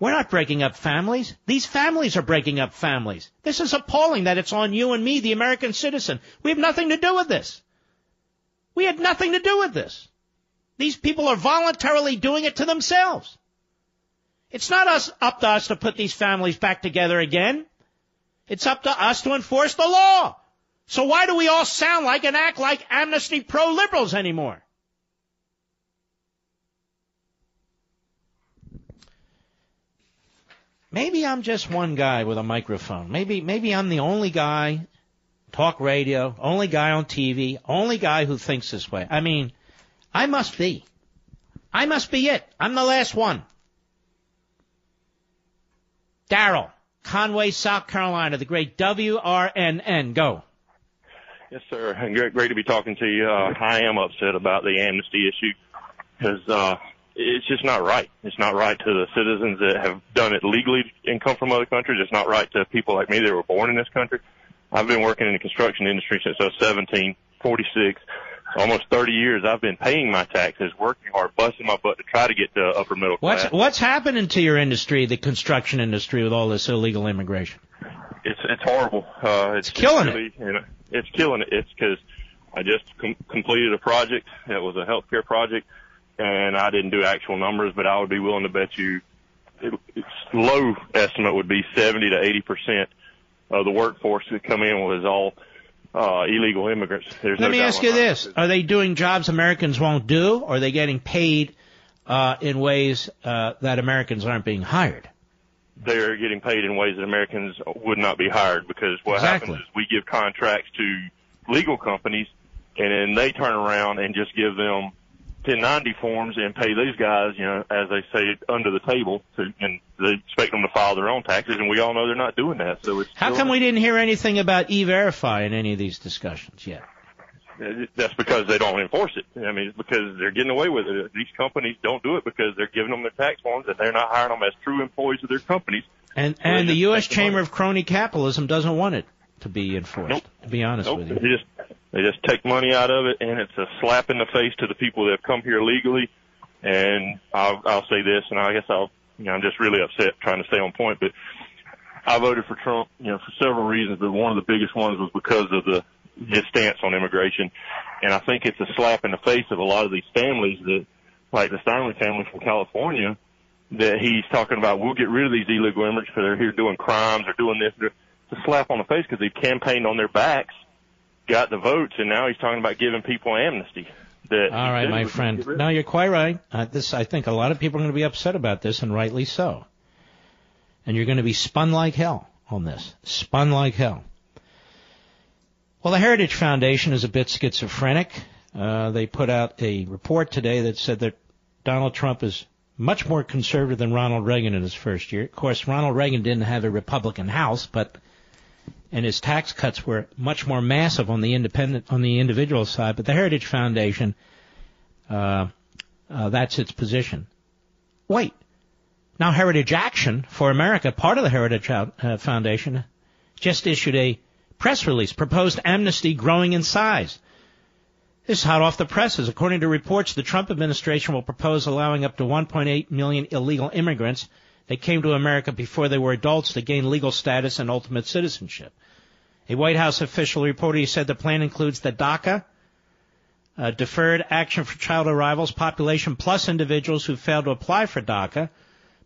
We're not breaking up families. These families are breaking up families. This is appalling that it's on you and me, the American citizen. We have nothing to do with this. We had nothing to do with this. These people are voluntarily doing it to themselves. It's not us, up to us to put these families back together again. It's up to us to enforce the law. So why do we all sound like and act like Amnesty pro-liberals anymore? Maybe I'm just one guy with a microphone. Maybe maybe I'm the only guy, talk radio, only guy on T V, only guy who thinks this way. I mean, I must be. I must be it. I'm the last one. Darrell, Conway, South Carolina, the great W R N N. Go. Yes, sir. Great to be talking to you. Uh, I am upset about the amnesty issue because uh, it's just not right. It's not right to the citizens that have done it legally and come from other countries. It's not right to people like me that were born in this country. I've been working in the construction industry since I was seventeen. forty-six, almost thirty years, I've been paying my taxes, working hard, busting my butt to try to get to upper middle class. What's, what's happening to your industry, the construction industry, with all this illegal immigration? It's it's horrible. Uh, it's, it's killing really, it. You know, it's killing it. It's because I just com- completed a project. It was a healthcare project, and I didn't do actual numbers, but I would be willing to bet you it, it's low estimate would be seventy to eighty percent of the workforce that come in was all uh illegal immigrants. There's Let no me ask you this. Are they doing jobs Americans won't do, or are they getting paid uh in ways uh that Americans aren't being hired? They're getting paid in ways that Americans would not be hired, because what exactly. happens is we give contracts to legal companies, and then they turn around and just give them ten ninety forms and pay these guys, you know, as they say, under the table, to, and they expect them to file their own taxes, and we all know they're not doing that. So it's how come we didn't hear anything about E-Verify in any of these discussions yet? That's because they don't enforce it. I mean, it's because they're getting away with it. These companies don't do it because they're giving them their tax forms, and they're not hiring them as true employees of their companies. And and the U S Chamber of Crony Capitalism doesn't want it to be enforced, nope. to be honest nope. with you. They just, they just take money out of it, and it's a slap in the face to the people that have come here legally. And I'll, I'll say this, and I guess I'll, you know, I'm just really upset trying to stay on point, but I voted for Trump, you know, for several reasons, but one of the biggest ones was because of the his stance on immigration. And I think it's a slap in the face of a lot of these families that, like the Steinle family from California, that he's talking about, we'll get rid of these illegal immigrants because they're here doing crimes or doing this. It's a slap on the face because he campaigned on their backs, got the votes, and now he's talking about giving people amnesty. That All right, my friend. No, you're quite right. Uh, this, I think a lot of people are going to be upset about this, and rightly so. And you're going to be spun like hell on this. Spun like hell. Well, the Heritage Foundation is a bit schizophrenic. Uh, they put out a report today that said that Donald Trump is much more conservative than Ronald Reagan in his first year. Of course, Ronald Reagan didn't have a Republican House, but and his tax cuts were much more massive on the independent, on the individual side. But the Heritage Foundation, uh, uh, that's its position. Wait, now Heritage Action for America, part of the Heritage uh, Foundation, just issued a press release, proposed amnesty growing in size. This is hot off the presses. According to reports, the Trump administration will propose allowing up to one point eight million illegal immigrants that came to America before they were adults to gain legal status and ultimate citizenship. A White House official reported he said the plan includes the DACA, uh, Deferred Action for Child Arrivals population, plus individuals who failed to apply for DACA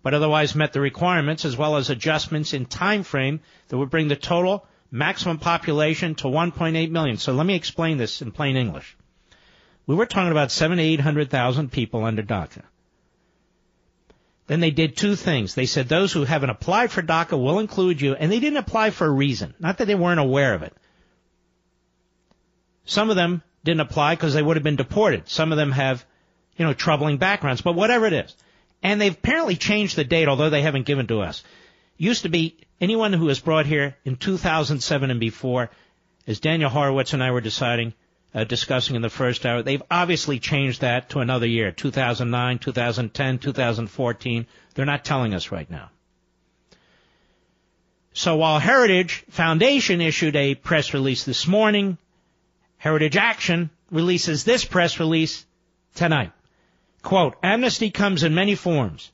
but otherwise met the requirements, as well as adjustments in time frame that would bring the total maximum population to one point eight million. So let me explain this in plain English. We were talking about seven hundred to eight hundred thousand people under DACA. Then they did two things. They said those who haven't applied for DACA will include you, and they didn't apply for a reason, not that they weren't aware of it. Some of them didn't apply because they would have been deported. Some of them have, you know, troubling backgrounds, but whatever it is. And they've apparently changed the date, although they haven't given to us. Used to be anyone who was brought here in two thousand seven and before, as Daniel Horowitz and I were deciding, uh, discussing in the first hour, they've obviously changed that to another year, two thousand nine, two thousand ten, two thousand fourteen. They're not telling us right now. So while Heritage Foundation issued a press release this morning, Heritage Action releases this press release tonight. Quote, amnesty comes in many forms,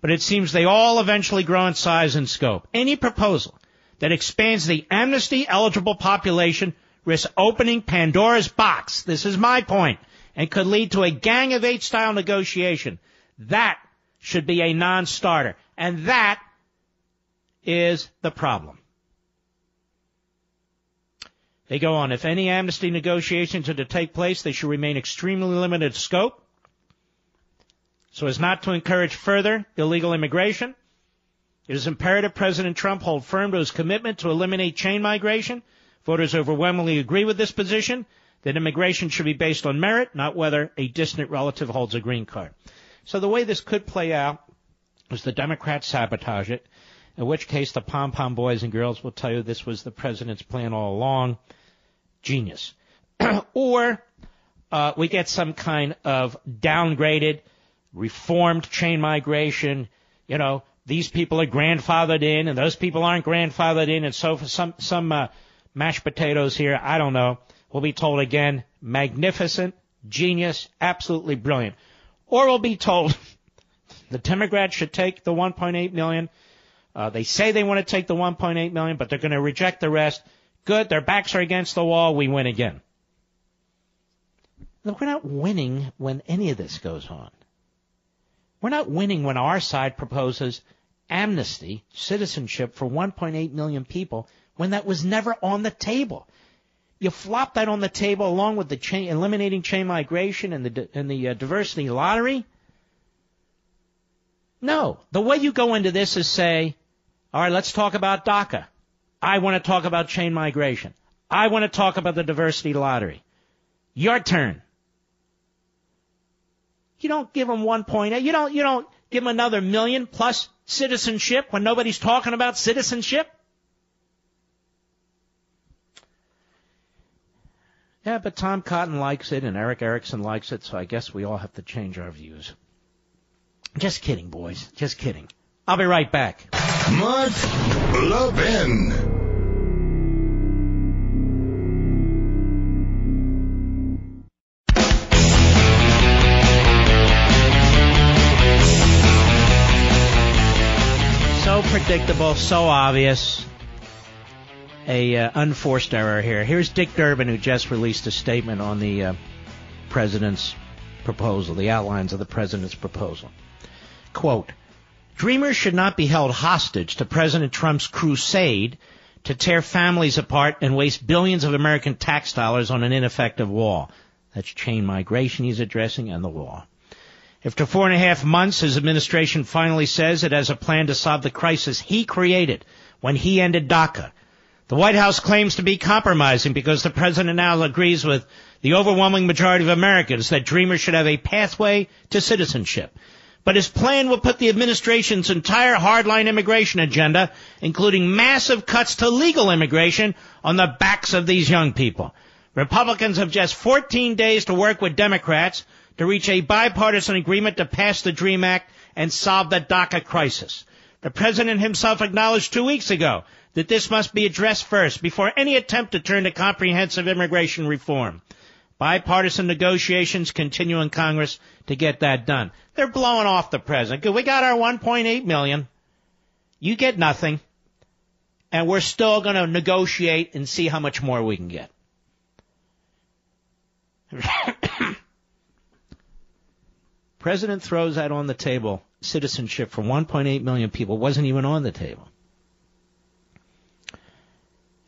but it seems they all eventually grow in size and scope. Any proposal that expands the amnesty-eligible population risks opening Pandora's box. This is my point, and could lead to a gang of eight-style negotiation. That should be a non-starter, and that is the problem. They go on. If any amnesty negotiations are to take place, they should remain extremely limited scope, so as not to encourage further illegal immigration. It is imperative President Trump hold firm to his commitment to eliminate chain migration. Voters overwhelmingly agree with this position, that immigration should be based on merit, not whether a distant relative holds a green card. So the way this could play out is the Democrats sabotage it, in which case the pom-pom boys and girls will tell you this was the president's plan all along. Genius. Or uh, we get some kind of downgraded, reformed chain migration, you know, these people are grandfathered in and those people aren't grandfathered in, and so for some, some uh, mashed potatoes here, I don't know. we'll be told again, magnificent, genius, absolutely brilliant. Or we'll be told the Democrats should take the one point eight million dollars. Uh, they say they want to take the one point eight million dollars, but they're going to reject the rest. Good, their backs are against the wall, we win again. Look, we're not winning when any of this goes on. We're not winning when our side proposes amnesty, citizenship for one point eight million people, when that was never on the table. You flop that on the table along with the chain, eliminating chain migration and the and the uh, diversity lottery. No, the way you go into this is say, all right, let's talk about DACA. I want to talk about chain migration. I want to talk about the diversity lottery. Your turn. You don't give them one point eight. You don't. You don't give them another million plus citizenship when nobody's talking about citizenship. Yeah, but Tom Cotton likes it and Eric Erickson likes it, so I guess we all have to change our views. Just kidding, boys. Just kidding. I'll be right back. Mark Levin. So predictable, so obvious. A uh, unforced error here. Here's Dick Durbin, who just released a statement on the uh, president's proposal, the outlines of the president's proposal. Quote, dreamers should not be held hostage to President Trump's crusade to tear families apart and waste billions of American tax dollars on an ineffective wall. That's chain migration he's addressing and the wall. After four and a half months, his administration finally says it has a plan to solve the crisis he created when he ended DACA. The White House claims to be compromising because the president now agrees with the overwhelming majority of Americans that dreamers should have a pathway to citizenship. But his plan will put the administration's entire hardline immigration agenda, including massive cuts to legal immigration, on the backs of these young people. Republicans have just fourteen days to work with Democrats to reach a bipartisan agreement to pass the DREAM Act and solve the DACA crisis. The president himself acknowledged two weeks ago that this must be addressed first before any attempt to turn to comprehensive immigration reform. Bipartisan negotiations continue in Congress to get that done. They're blowing off the president. We got our one point eight million. You get nothing. And we're still going to negotiate and see how much more we can get. President throws that on the table. Citizenship for one point eight million people wasn't even on the table.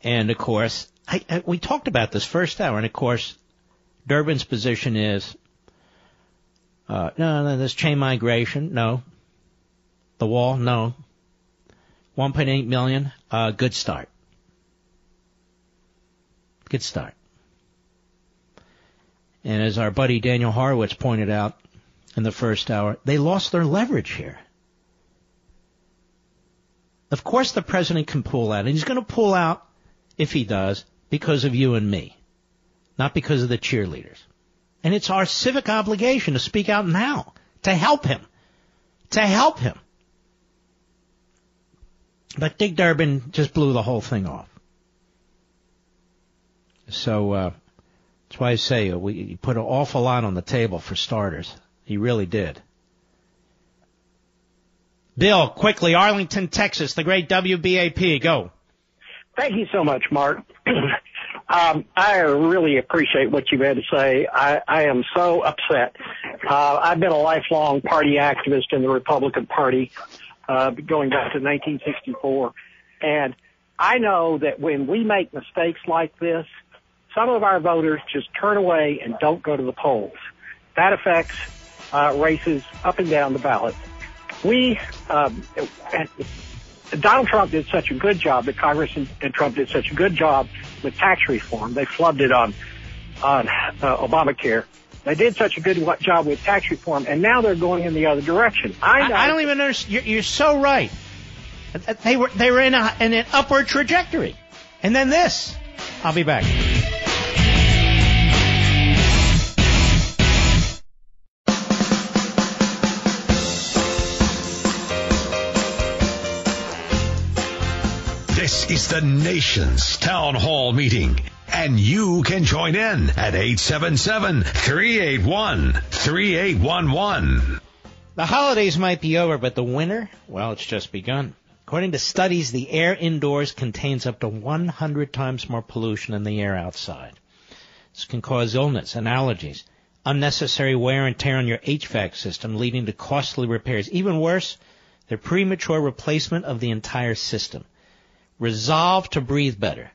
And, of course, I, I, we talked about this first hour, and, of course, Durbin's position is, uh, no, no, there's chain migration, no. The wall, no. one point eight million, uh, good start. Good start. And as our buddy Daniel Horowitz pointed out in the first hour, they lost their leverage here. Of course the president can pull out, and he's going to pull out, if he does, because of you and me, not because of the cheerleaders. And it's our civic obligation to speak out now, to help him, to help him. But Dick Durbin just blew the whole thing off. So uh that's why I say uh, we, he put an awful lot on the table for starters. He really did. Bill, quickly, Arlington, Texas, the great W B A P, go. Thank you so much, Mark. um, I really appreciate what you had to say. I, I am so upset. Uh, I've been a lifelong party activist in the Republican Party, uh, going back to nineteen sixty-four. And I know that when we make mistakes like this, some of our voters just turn away and don't go to the polls. That affects uh, races up and down the ballot. We, um, and, Donald Trump did such a good job, the Congress and, and Trump did such a good job with tax reform. They flubbed it on, on uh, Obamacare. They did such a good job with tax reform, and now they're going in the other direction. I, know I, I don't even understand. You're, you're so right. They were, they were in, a, in an upward trajectory. And then this. I'll be back. This is the nation's town hall meeting. And you can join in at eight seven seven, three eight one, three eight one one. The holidays might be over, but the winter, well, it's just begun. According to studies, the air indoors contains up to one hundred times more pollution than the air outside. This can cause illness and allergies, unnecessary wear and tear on your H V A C system, leading to costly repairs. Even worse, the premature replacement of the entire system. Resolve to breathe better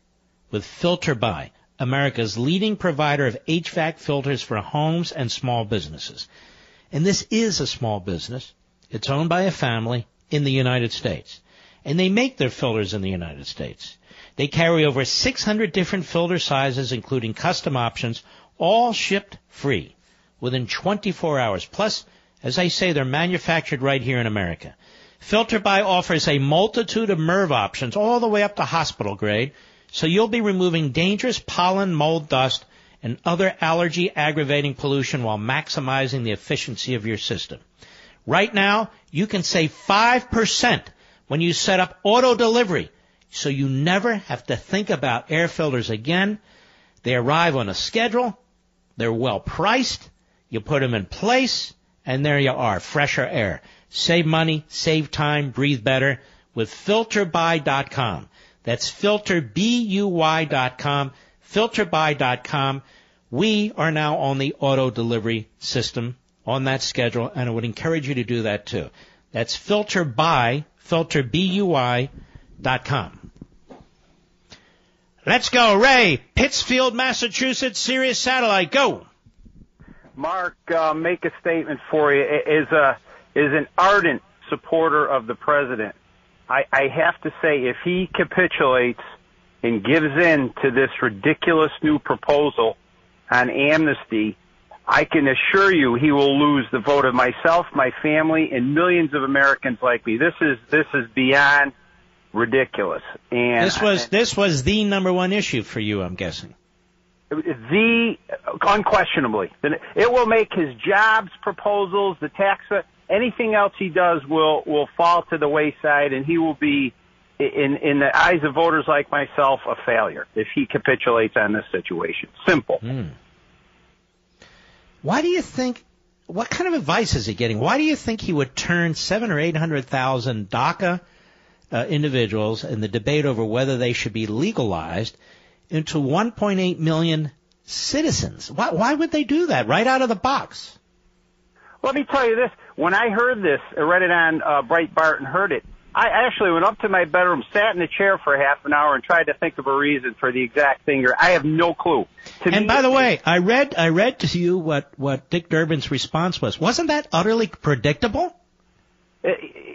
with FilterBy, America's leading provider of H V A C filters for homes and small businesses. And this is a small business. It's owned by a family in the United States. And they make their filters in the United States. They carry over six hundred different filter sizes, including custom options, all shipped free within twenty-four hours. Plus, as I say, they're manufactured right here in America. FilterBy offers a multitude of M R V options all the way up to hospital grade, so you'll be removing dangerous pollen, mold, dust, and other allergy-aggravating pollution while maximizing the efficiency of your system. Right now, you can save five percent when you set up auto delivery, so you never have to think about air filters again. They arrive on a schedule, they're well-priced, you put them in place, and there you are, fresher air. Save money, save time, breathe better with filter by dot com. That's filter by dot com, filter by dot com. We are now on the auto delivery system on that schedule, and I would encourage you to do that too. That's filterby, filter by dot com. Let's go, Ray, Pittsfield, Massachusetts, Sirius Satellite, go. Mark, uh, make a statement for you. Is a is an ardent supporter of the president. I, I have to say, if he capitulates and gives in to this ridiculous new proposal on amnesty, I can assure you he will lose the vote of myself, my family, and millions of Americans like me. This is this is beyond ridiculous. And this was this was the number one issue for you, I'm guessing. The unquestionably, it will make his jobs proposals, the tax, anything else he does will will fall to the wayside, and he will be, in in the eyes of voters like myself, a failure if he capitulates on this situation. Simple. Mm. Why do you think? What kind of advice is he getting? Why do you think he would turn seven or eight hundred thousand DACA uh, individuals in the debate over whether they should be legalized into one point eight million citizens? Why, why would they do that right out of the box? Let me tell you this. When I heard this, I read it on uh, Breitbart and heard it, I actually went up to my bedroom, sat in a chair for half an hour, and tried to think of a reason for the exact thing. I have no clue. To and me, by the way, I read I read to you what, what Dick Durbin's response was. Wasn't that utterly predictable? It,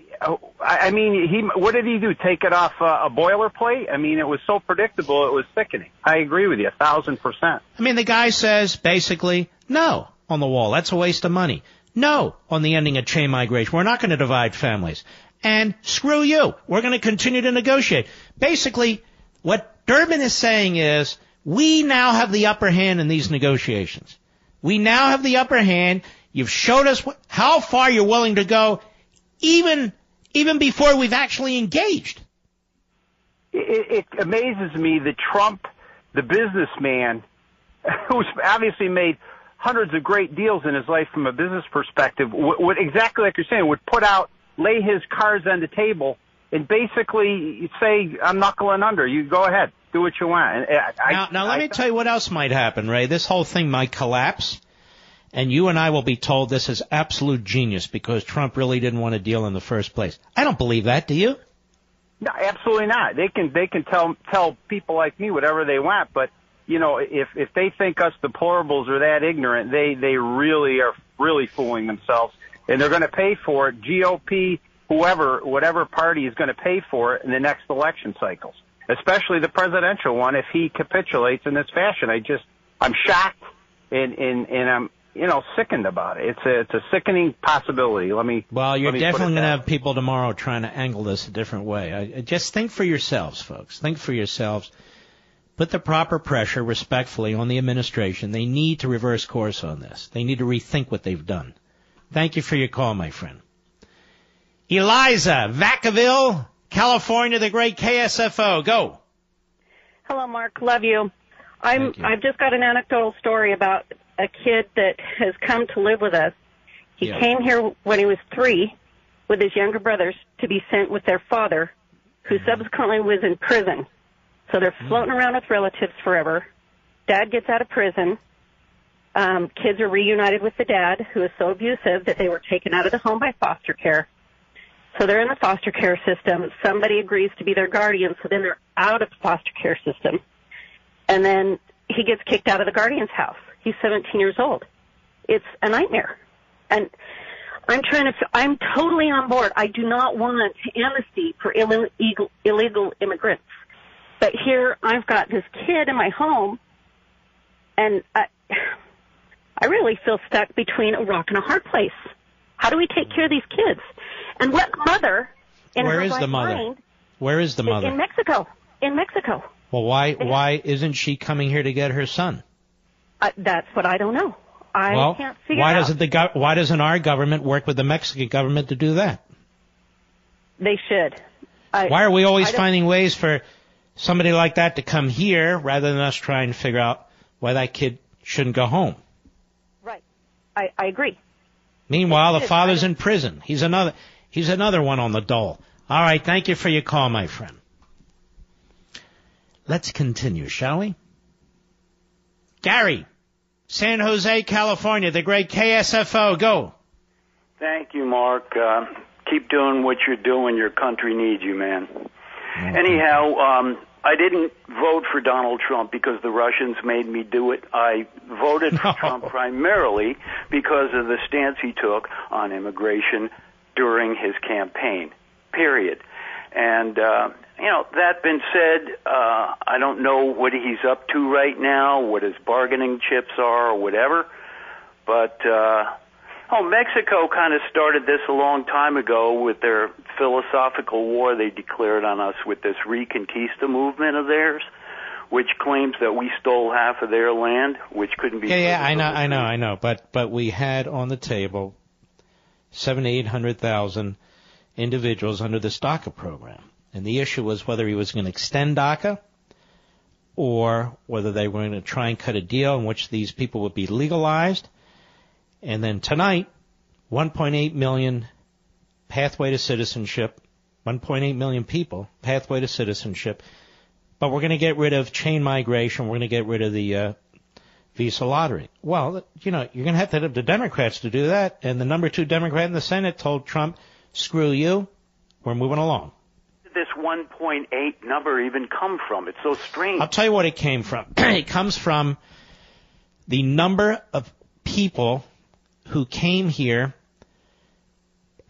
I mean, he what did he do? Take it off a boilerplate? I mean, it was so predictable, it was sickening. I agree with you, a thousand percent. I mean, the guy says, basically, no on the wall. That's a waste of money. No on the ending of chain migration. We're not going to divide families. And screw you. We're going to continue to negotiate. Basically, what Durbin is saying is, we now have the upper hand in these negotiations. We now have the upper hand. You've showed us wh- how far you're willing to go, even even before we've actually engaged. It, it amazes me that Trump, the businessman, who's obviously made hundreds of great deals in his life from a business perspective, would, would exactly like you're saying, would put out, lay his cards on the table, and basically say, I'm knuckling under. You go ahead. Do what you want. I, I, now, now, let I, me tell you what else might happen, Ray. This whole thing might collapse. And you and I will be told this is absolute genius because Trump really didn't want to deal in the first place. I don't believe that, do you? No, absolutely not. They can they can tell tell people like me whatever they want, but you know, if if they think us deplorables are that ignorant, they they really are really fooling themselves, and they're going to pay for it. G O P, whoever, whatever party is going to pay for it in the next election cycles, especially the presidential one if he capitulates in this fashion. I just I'm shocked and and and I'm. You know, sickened about it. It's a it's a sickening possibility. Let me. Well, you're me definitely going to have people tomorrow trying to angle this a different way. I, I just think for yourselves, folks. Think for yourselves. Put the proper pressure, respectfully, on the administration. They need to reverse course on this. They need to rethink what they've done. Thank you for your call, my friend. Eliza, Vacaville, California, the great K S F O. Go. Hello, Mark. Love you. I'm, I've just got an anecdotal story about a kid that has come to live with us. He yeah. came here when he was three with his younger brothers to be sent with their father, who subsequently was in prison. So they're floating around with relatives forever. Dad gets out of prison. Um, kids are reunited with the dad, who is so abusive that they were taken out of the home by foster care. So they're in the foster care system. Somebody agrees to be their guardian, so then they're out of the foster care system. And then he gets kicked out of the guardian's house. He's seventeen years old. It's a nightmare. And I'm trying to, I'm totally on board. I do not want amnesty for illegal, illegal immigrants. But here I've got this kid in my home, and I, I really feel stuck between a rock and a hard place. How do we take care of these kids? And what mother in Where her is right the mother? Mind Where is the mother? In Mexico. In Mexico. Well, why why isn't she coming here to get her son? Uh, that's what I don't know. I well, can't figure why it out. Doesn't the go- why doesn't our government work with the Mexican government to do that? They should. I, why are we always finding ways for somebody like that to come here rather than us trying to figure out why that kid shouldn't go home? Right. I, I agree. Meanwhile, the father's in prison. He's another he's another one on the dole. All right. Thank you for your call, my friend. Let's continue, shall we? Gary, San Jose, California, the great K S F O, go. Thank you, Mark. Uh, keep doing what you're doing. Your country needs you, man. Mm-hmm. Anyhow, um, I didn't vote for Donald Trump because the Russians made me do it. I voted no. for Trump primarily because of the stance he took on immigration during his campaign, period. And, uh, you know, that being said, uh, I don't know what he's up to right now, what his bargaining chips are or whatever. But, uh, oh, Mexico kind of started this a long time ago with their philosophical war they declared on us with this Reconquista movement of theirs, which claims that we stole half of their land, which couldn't be. Yeah, yeah, I know, I know, I know. But, but we had on the table seven hundred thousand, eight hundred thousand individuals under this DACA program. And the issue was whether he was going to extend DACA or whether they were going to try and cut a deal in which these people would be legalized. And then tonight, one point eight million pathway to citizenship, one point eight million people, pathway to citizenship. But we're going to get rid of chain migration. We're going to get rid of the uh, visa lottery. Well, you know, you're going to have to have the Democrats to do that. And the number two Democrat in the Senate told Trump, screw you, we're moving along. This one point eight number even come from? It's so strange. I'll tell you what it came from. It comes from the number of people who came here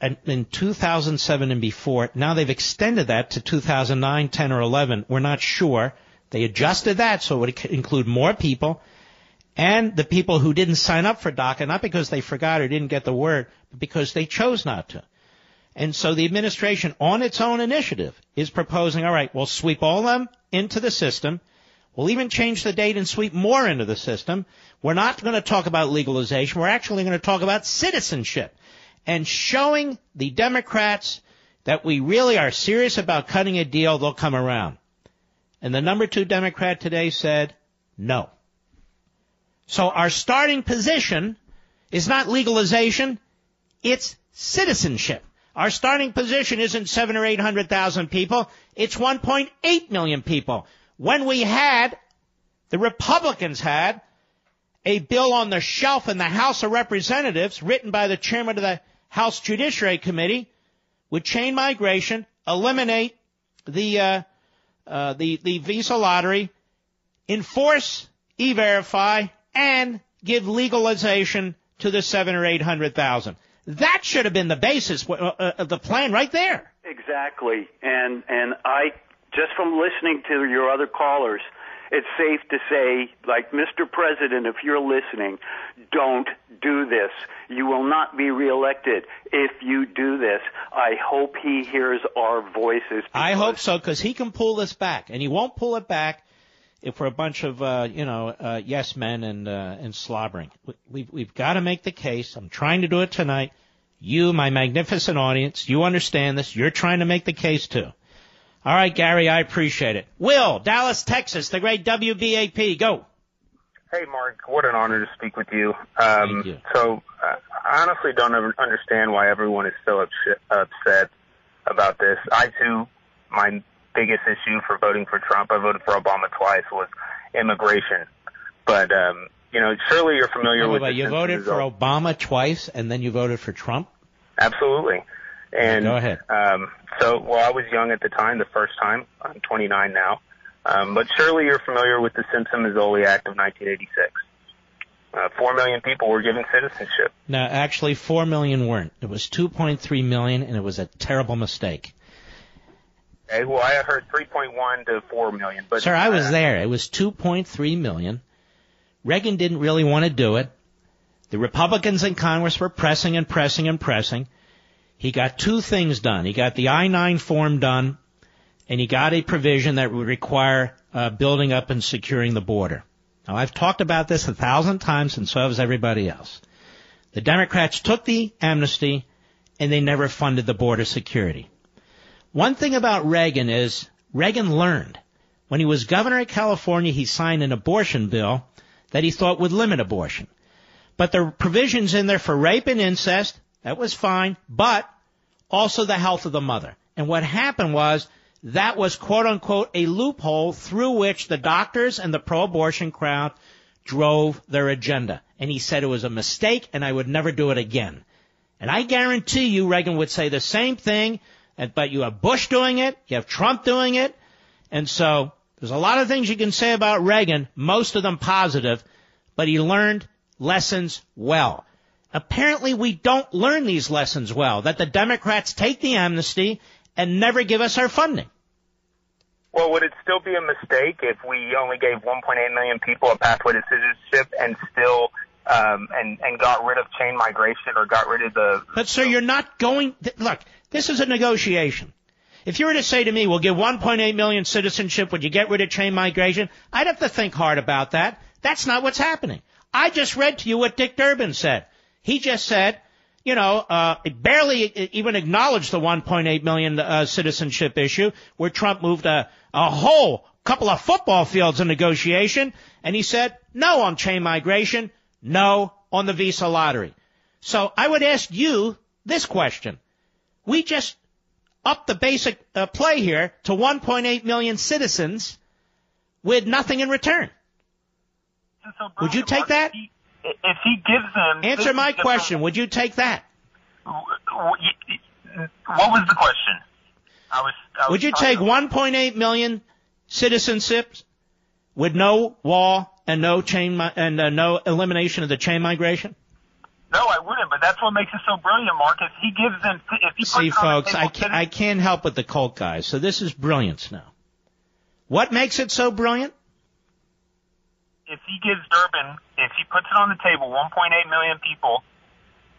in two thousand seven and before. Now they've extended that to two thousand nine, ten, or eleven. We're not sure. They adjusted that so it would include more people. And the people who didn't sign up for DACA, not because they forgot or didn't get the word, but because they chose not to. And so the administration, on its own initiative, is proposing, all right, we'll sweep all of them into the system. We'll even change the date and sweep more into the system. We're not going to talk about legalization. We're actually going to talk about citizenship and showing the Democrats that we really are serious about cutting a deal. They'll come around. And the number two Democrat today said no. So our starting position is not legalization. It's citizenship. Our starting position isn't seven or eight hundred thousand people. It's one point eight million people. When we had, the Republicans had, a bill on the shelf in the House of Representatives written by the chairman of the House Judiciary Committee would chain migration, eliminate the, uh, uh, the, the visa lottery, enforce e-verify, and give legalization to the seven or eight hundred thousand. That should have been the basis of the plan right there. Exactly. And and I, just from listening to your other callers, it's safe to say, like, Mister President, if you're listening, don't do this. You will not be reelected if you do this. I hope he hears our voices. I hope so, because he can pull this back. And he won't pull it back if we're a bunch of, uh, you know, uh, yes men and, uh, and slobbering. We've, we've got to make the case. I'm trying to do it tonight. You, my magnificent audience, you understand this. You're trying to make the case too. All right, Gary, I appreciate it. Will, Dallas, Texas, the great W B A P, go. Hey, Mark, what an honor to speak with you. Um, Thank you. So uh, I honestly don't ever understand why everyone is so upset, upset about this. I, too, my biggest issue for voting for Trump, I voted for Obama twice, was immigration. But, um, you know, surely you're familiar oh, with this. You voted result. for Obama twice and then you voted for Trump? Absolutely. And, Go ahead. Um, so, well, I was young at the time, the first time. I'm twenty-nine now. Um, but surely you're familiar with the Simpson-Mazzoli Act of nineteen eighty-six. Uh, Four million people were given citizenship. No, actually, four million weren't. It was two point three million, and it was a terrible mistake. Okay, well, I heard three point one to four million. But, Sir, I was uh, there. It was two point three million. Reagan didn't really want to do it. The Republicans in Congress were pressing and pressing and pressing. He got two things done. He got the I nine form done, and he got a provision that would require uh, building up and securing the border. Now, I've talked about this a thousand times, and so has everybody else. The Democrats took the amnesty, and they never funded the border security. One thing about Reagan is Reagan learned. When he was governor of California, he signed an abortion bill that he thought would limit abortion. But there were provisions in there for rape and incest. That was fine, but also the health of the mother. And what happened was that was, quote-unquote, a loophole through which the doctors and the pro-abortion crowd drove their agenda. And he said it was a mistake and I would never do it again. And I guarantee you Reagan would say the same thing, but you have Bush doing it, you have Trump doing it. And so there's a lot of things you can say about Reagan, most of them positive, but he learned lessons well. Apparently we don't learn these lessons well, that the Democrats take the amnesty and never give us our funding. Well, would it still be a mistake if we only gave one point eight million people a pathway to citizenship and still um, and, and got rid of chain migration or got rid of the... But, sir, you're not going... Th- look, this is a negotiation. If you were to say to me, we'll give one point eight million citizenship, would you get rid of chain migration? I'd have to think hard about that. That's not what's happening. I just read to you what Dick Durbin said. He just said, you know, uh, it barely even acknowledged the one point eight million uh, citizenship issue where Trump moved a, a whole couple of football fields in negotiation. And he said, no on chain migration, no on the visa lottery. So I would ask you this question. We just upped the basic uh, play here to one point eight million citizens with nothing in return. So would you take that? If he gives them... Answer my question. Would you take that? What was the question? I was. I was Would you take one point eight million citizenships with no wall and no chain and uh, no elimination of the chain migration? No, I wouldn't. But that's what makes it so brilliant, Mark. If he gives them, if he see, folks, I can't, I can't help with the Colt guys. So this is brilliance now. What makes it so brilliant? If he gives Durbin, if he puts it on the table, one point eight million people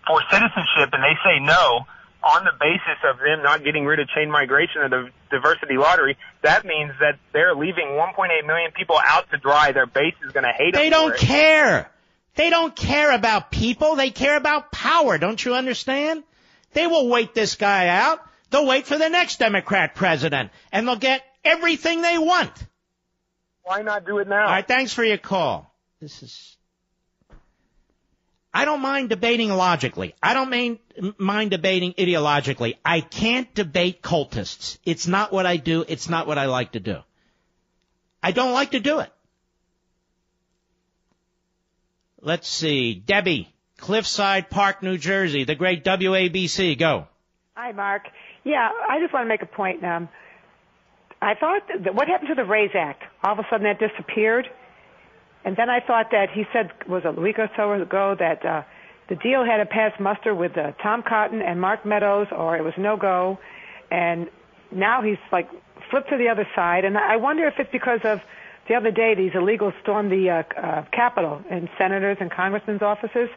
for citizenship, and they say no on the basis of them not getting rid of chain migration or the diversity lottery, that means that they're leaving one point eight million people out to dry. Their base is going to hate them. They don't care. They don't care about people. They care about power. Don't you understand? They will wait this guy out. They'll wait for the next Democrat president, and they'll get everything they want. Why not do it now? All right, thanks for your call. This is... I don't mind debating logically. I don't main, mind debating ideologically. I can't debate cultists. It's not what I do. It's not what I like to do. I don't like to do it. Let's see. Debbie, Cliffside Park, New Jersey, the great W A B C. Go. Hi, Mark. Yeah, I just want to make a point now. I thought, that what happened to the RAISE Act? All of a sudden that disappeared. And then I thought that he said, was a week or so ago, that uh, the deal had to pass muster with uh, Tom Cotton and Mark Meadows, or it was no-go. And now he's, like, flipped to the other side. And I wonder if it's because of the other day these illegals stormed the uh, uh, Capitol and senators and congressmen's offices,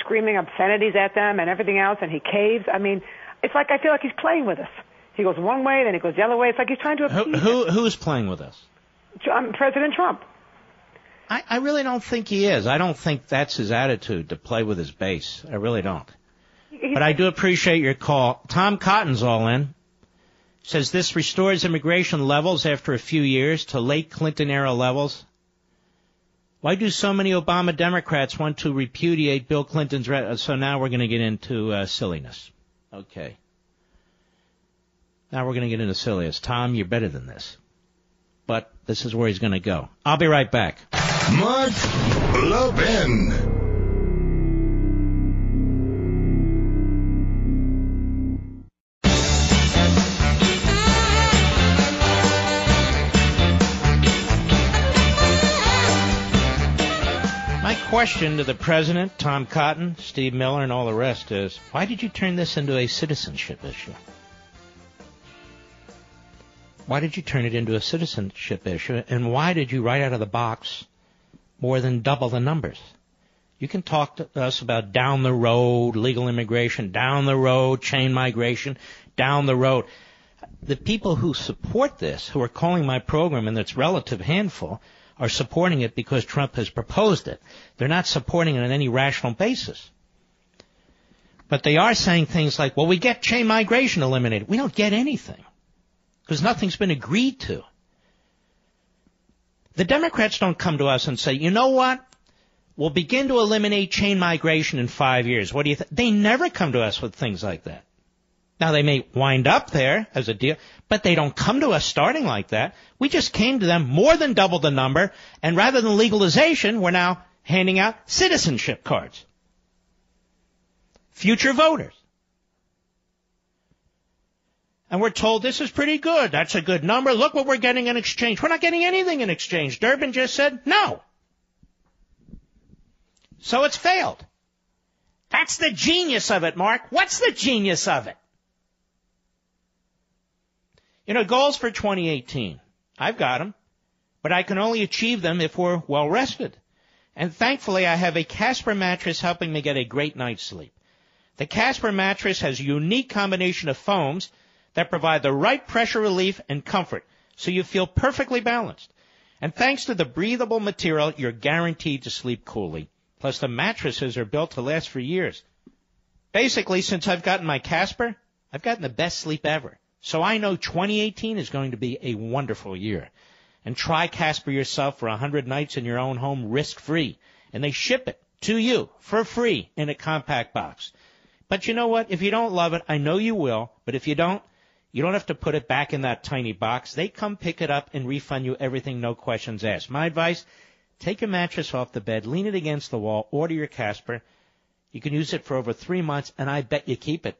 screaming obscenities at them and everything else, and he caves. I mean, it's like I feel like he's playing with us. He goes one way, then he goes the other way. It's like he's trying to appease. Who, who, who's playing with us? Um, President Trump. I, I really don't think he is. I don't think that's his attitude, to play with his base. I really don't. He's, but I do appreciate your call. Tom Cotton's all in. says this restores immigration levels after a few years to late Clinton-era levels. Why do so many Obama Democrats want to repudiate Bill Clinton's... Re- so now we're going to get into uh, silliness. Okay. Now we're going to get into silliness. Tom, you're better than this. But this is where he's going to go. I'll be right back. Mark Levin. Question to the president, Tom Cotton, Steve Miller, and all the rest is, why did you turn this into a citizenship issue? Why did you turn it into a citizenship issue, and why did you right out of the box more than double the numbers? You can talk to us about down the road legal immigration, down the road chain migration, down the road. The people who support this, who are calling my program, and it's relative handful, are supporting it because Trump has proposed it. They're not supporting it on any rational basis. But they are saying things like, well, we get chain migration eliminated. We don't get anything because nothing's been agreed to. The Democrats don't come to us and say, you know what? We'll begin to eliminate chain migration in five years. What do you think? They never come to us with things like that. Now, they may wind up there as a deal, but they don't come to us starting like that. We just came to them more than double the number, and rather than legalization, we're now handing out citizenship cards. Future voters. And we're told this is pretty good. That's a good number. Look what we're getting in exchange. We're not getting anything in exchange. Durbin just said no. So it's failed. That's the genius of it, Mark. What's the genius of it? You know, goals for twenty eighteen, I've got them, but I can only achieve them if we're well-rested. And thankfully, I have a Casper mattress helping me get a great night's sleep. The Casper mattress has a unique combination of foams that provide the right pressure relief and comfort, so you feel perfectly balanced. And thanks to the breathable material, you're guaranteed to sleep coolly. Plus, the mattresses are built to last for years. Basically, since I've gotten my Casper, I've gotten the best sleep ever. So I know twenty eighteen is going to be a wonderful year. And try Casper yourself for one hundred nights in your own home risk-free. And they ship it to you for free in a compact box. But you know what? If you don't love it, I know you will. But if you don't, you don't have to put it back in that tiny box. They come pick it up and refund you everything, no questions asked. My advice, take your mattress off the bed, lean it against the wall, order your Casper. You can use it for over three months, and I bet you keep it.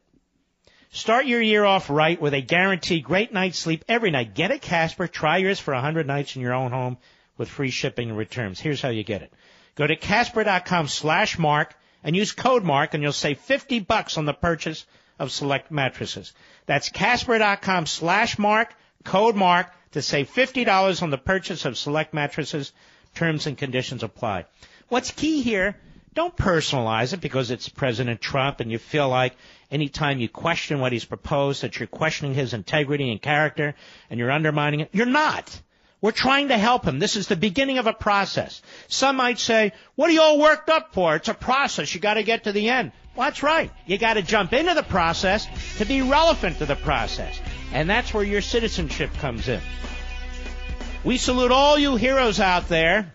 Start your year off right with a guaranteed great night's sleep every night. Get a Casper. Try yours for one hundred nights in your own home with free shipping and returns. Here's how you get it. Go to Casper.com slash Mark and use code Mark, and you'll save fifty bucks on the purchase of select mattresses. That's Casper.com slash Mark, code Mark, to save fifty dollars on the purchase of select mattresses. Terms and conditions apply. What's key here? Don't personalize it because it's President Trump and you feel like any time you question what he's proposed that you're questioning his integrity and character and you're undermining it. You're not. We're trying to help him. This is the beginning of a process. Some might say, what are you all worked up for? It's a process. You got to get to the end. Well, that's right. You got to jump into the process to be relevant to the process. And that's where your citizenship comes in. We salute all you heroes out there.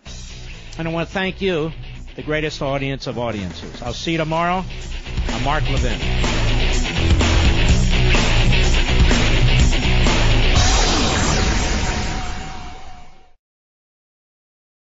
And I want to thank you. The greatest audience of audiences. I'll see you tomorrow. I'm Mark Levin.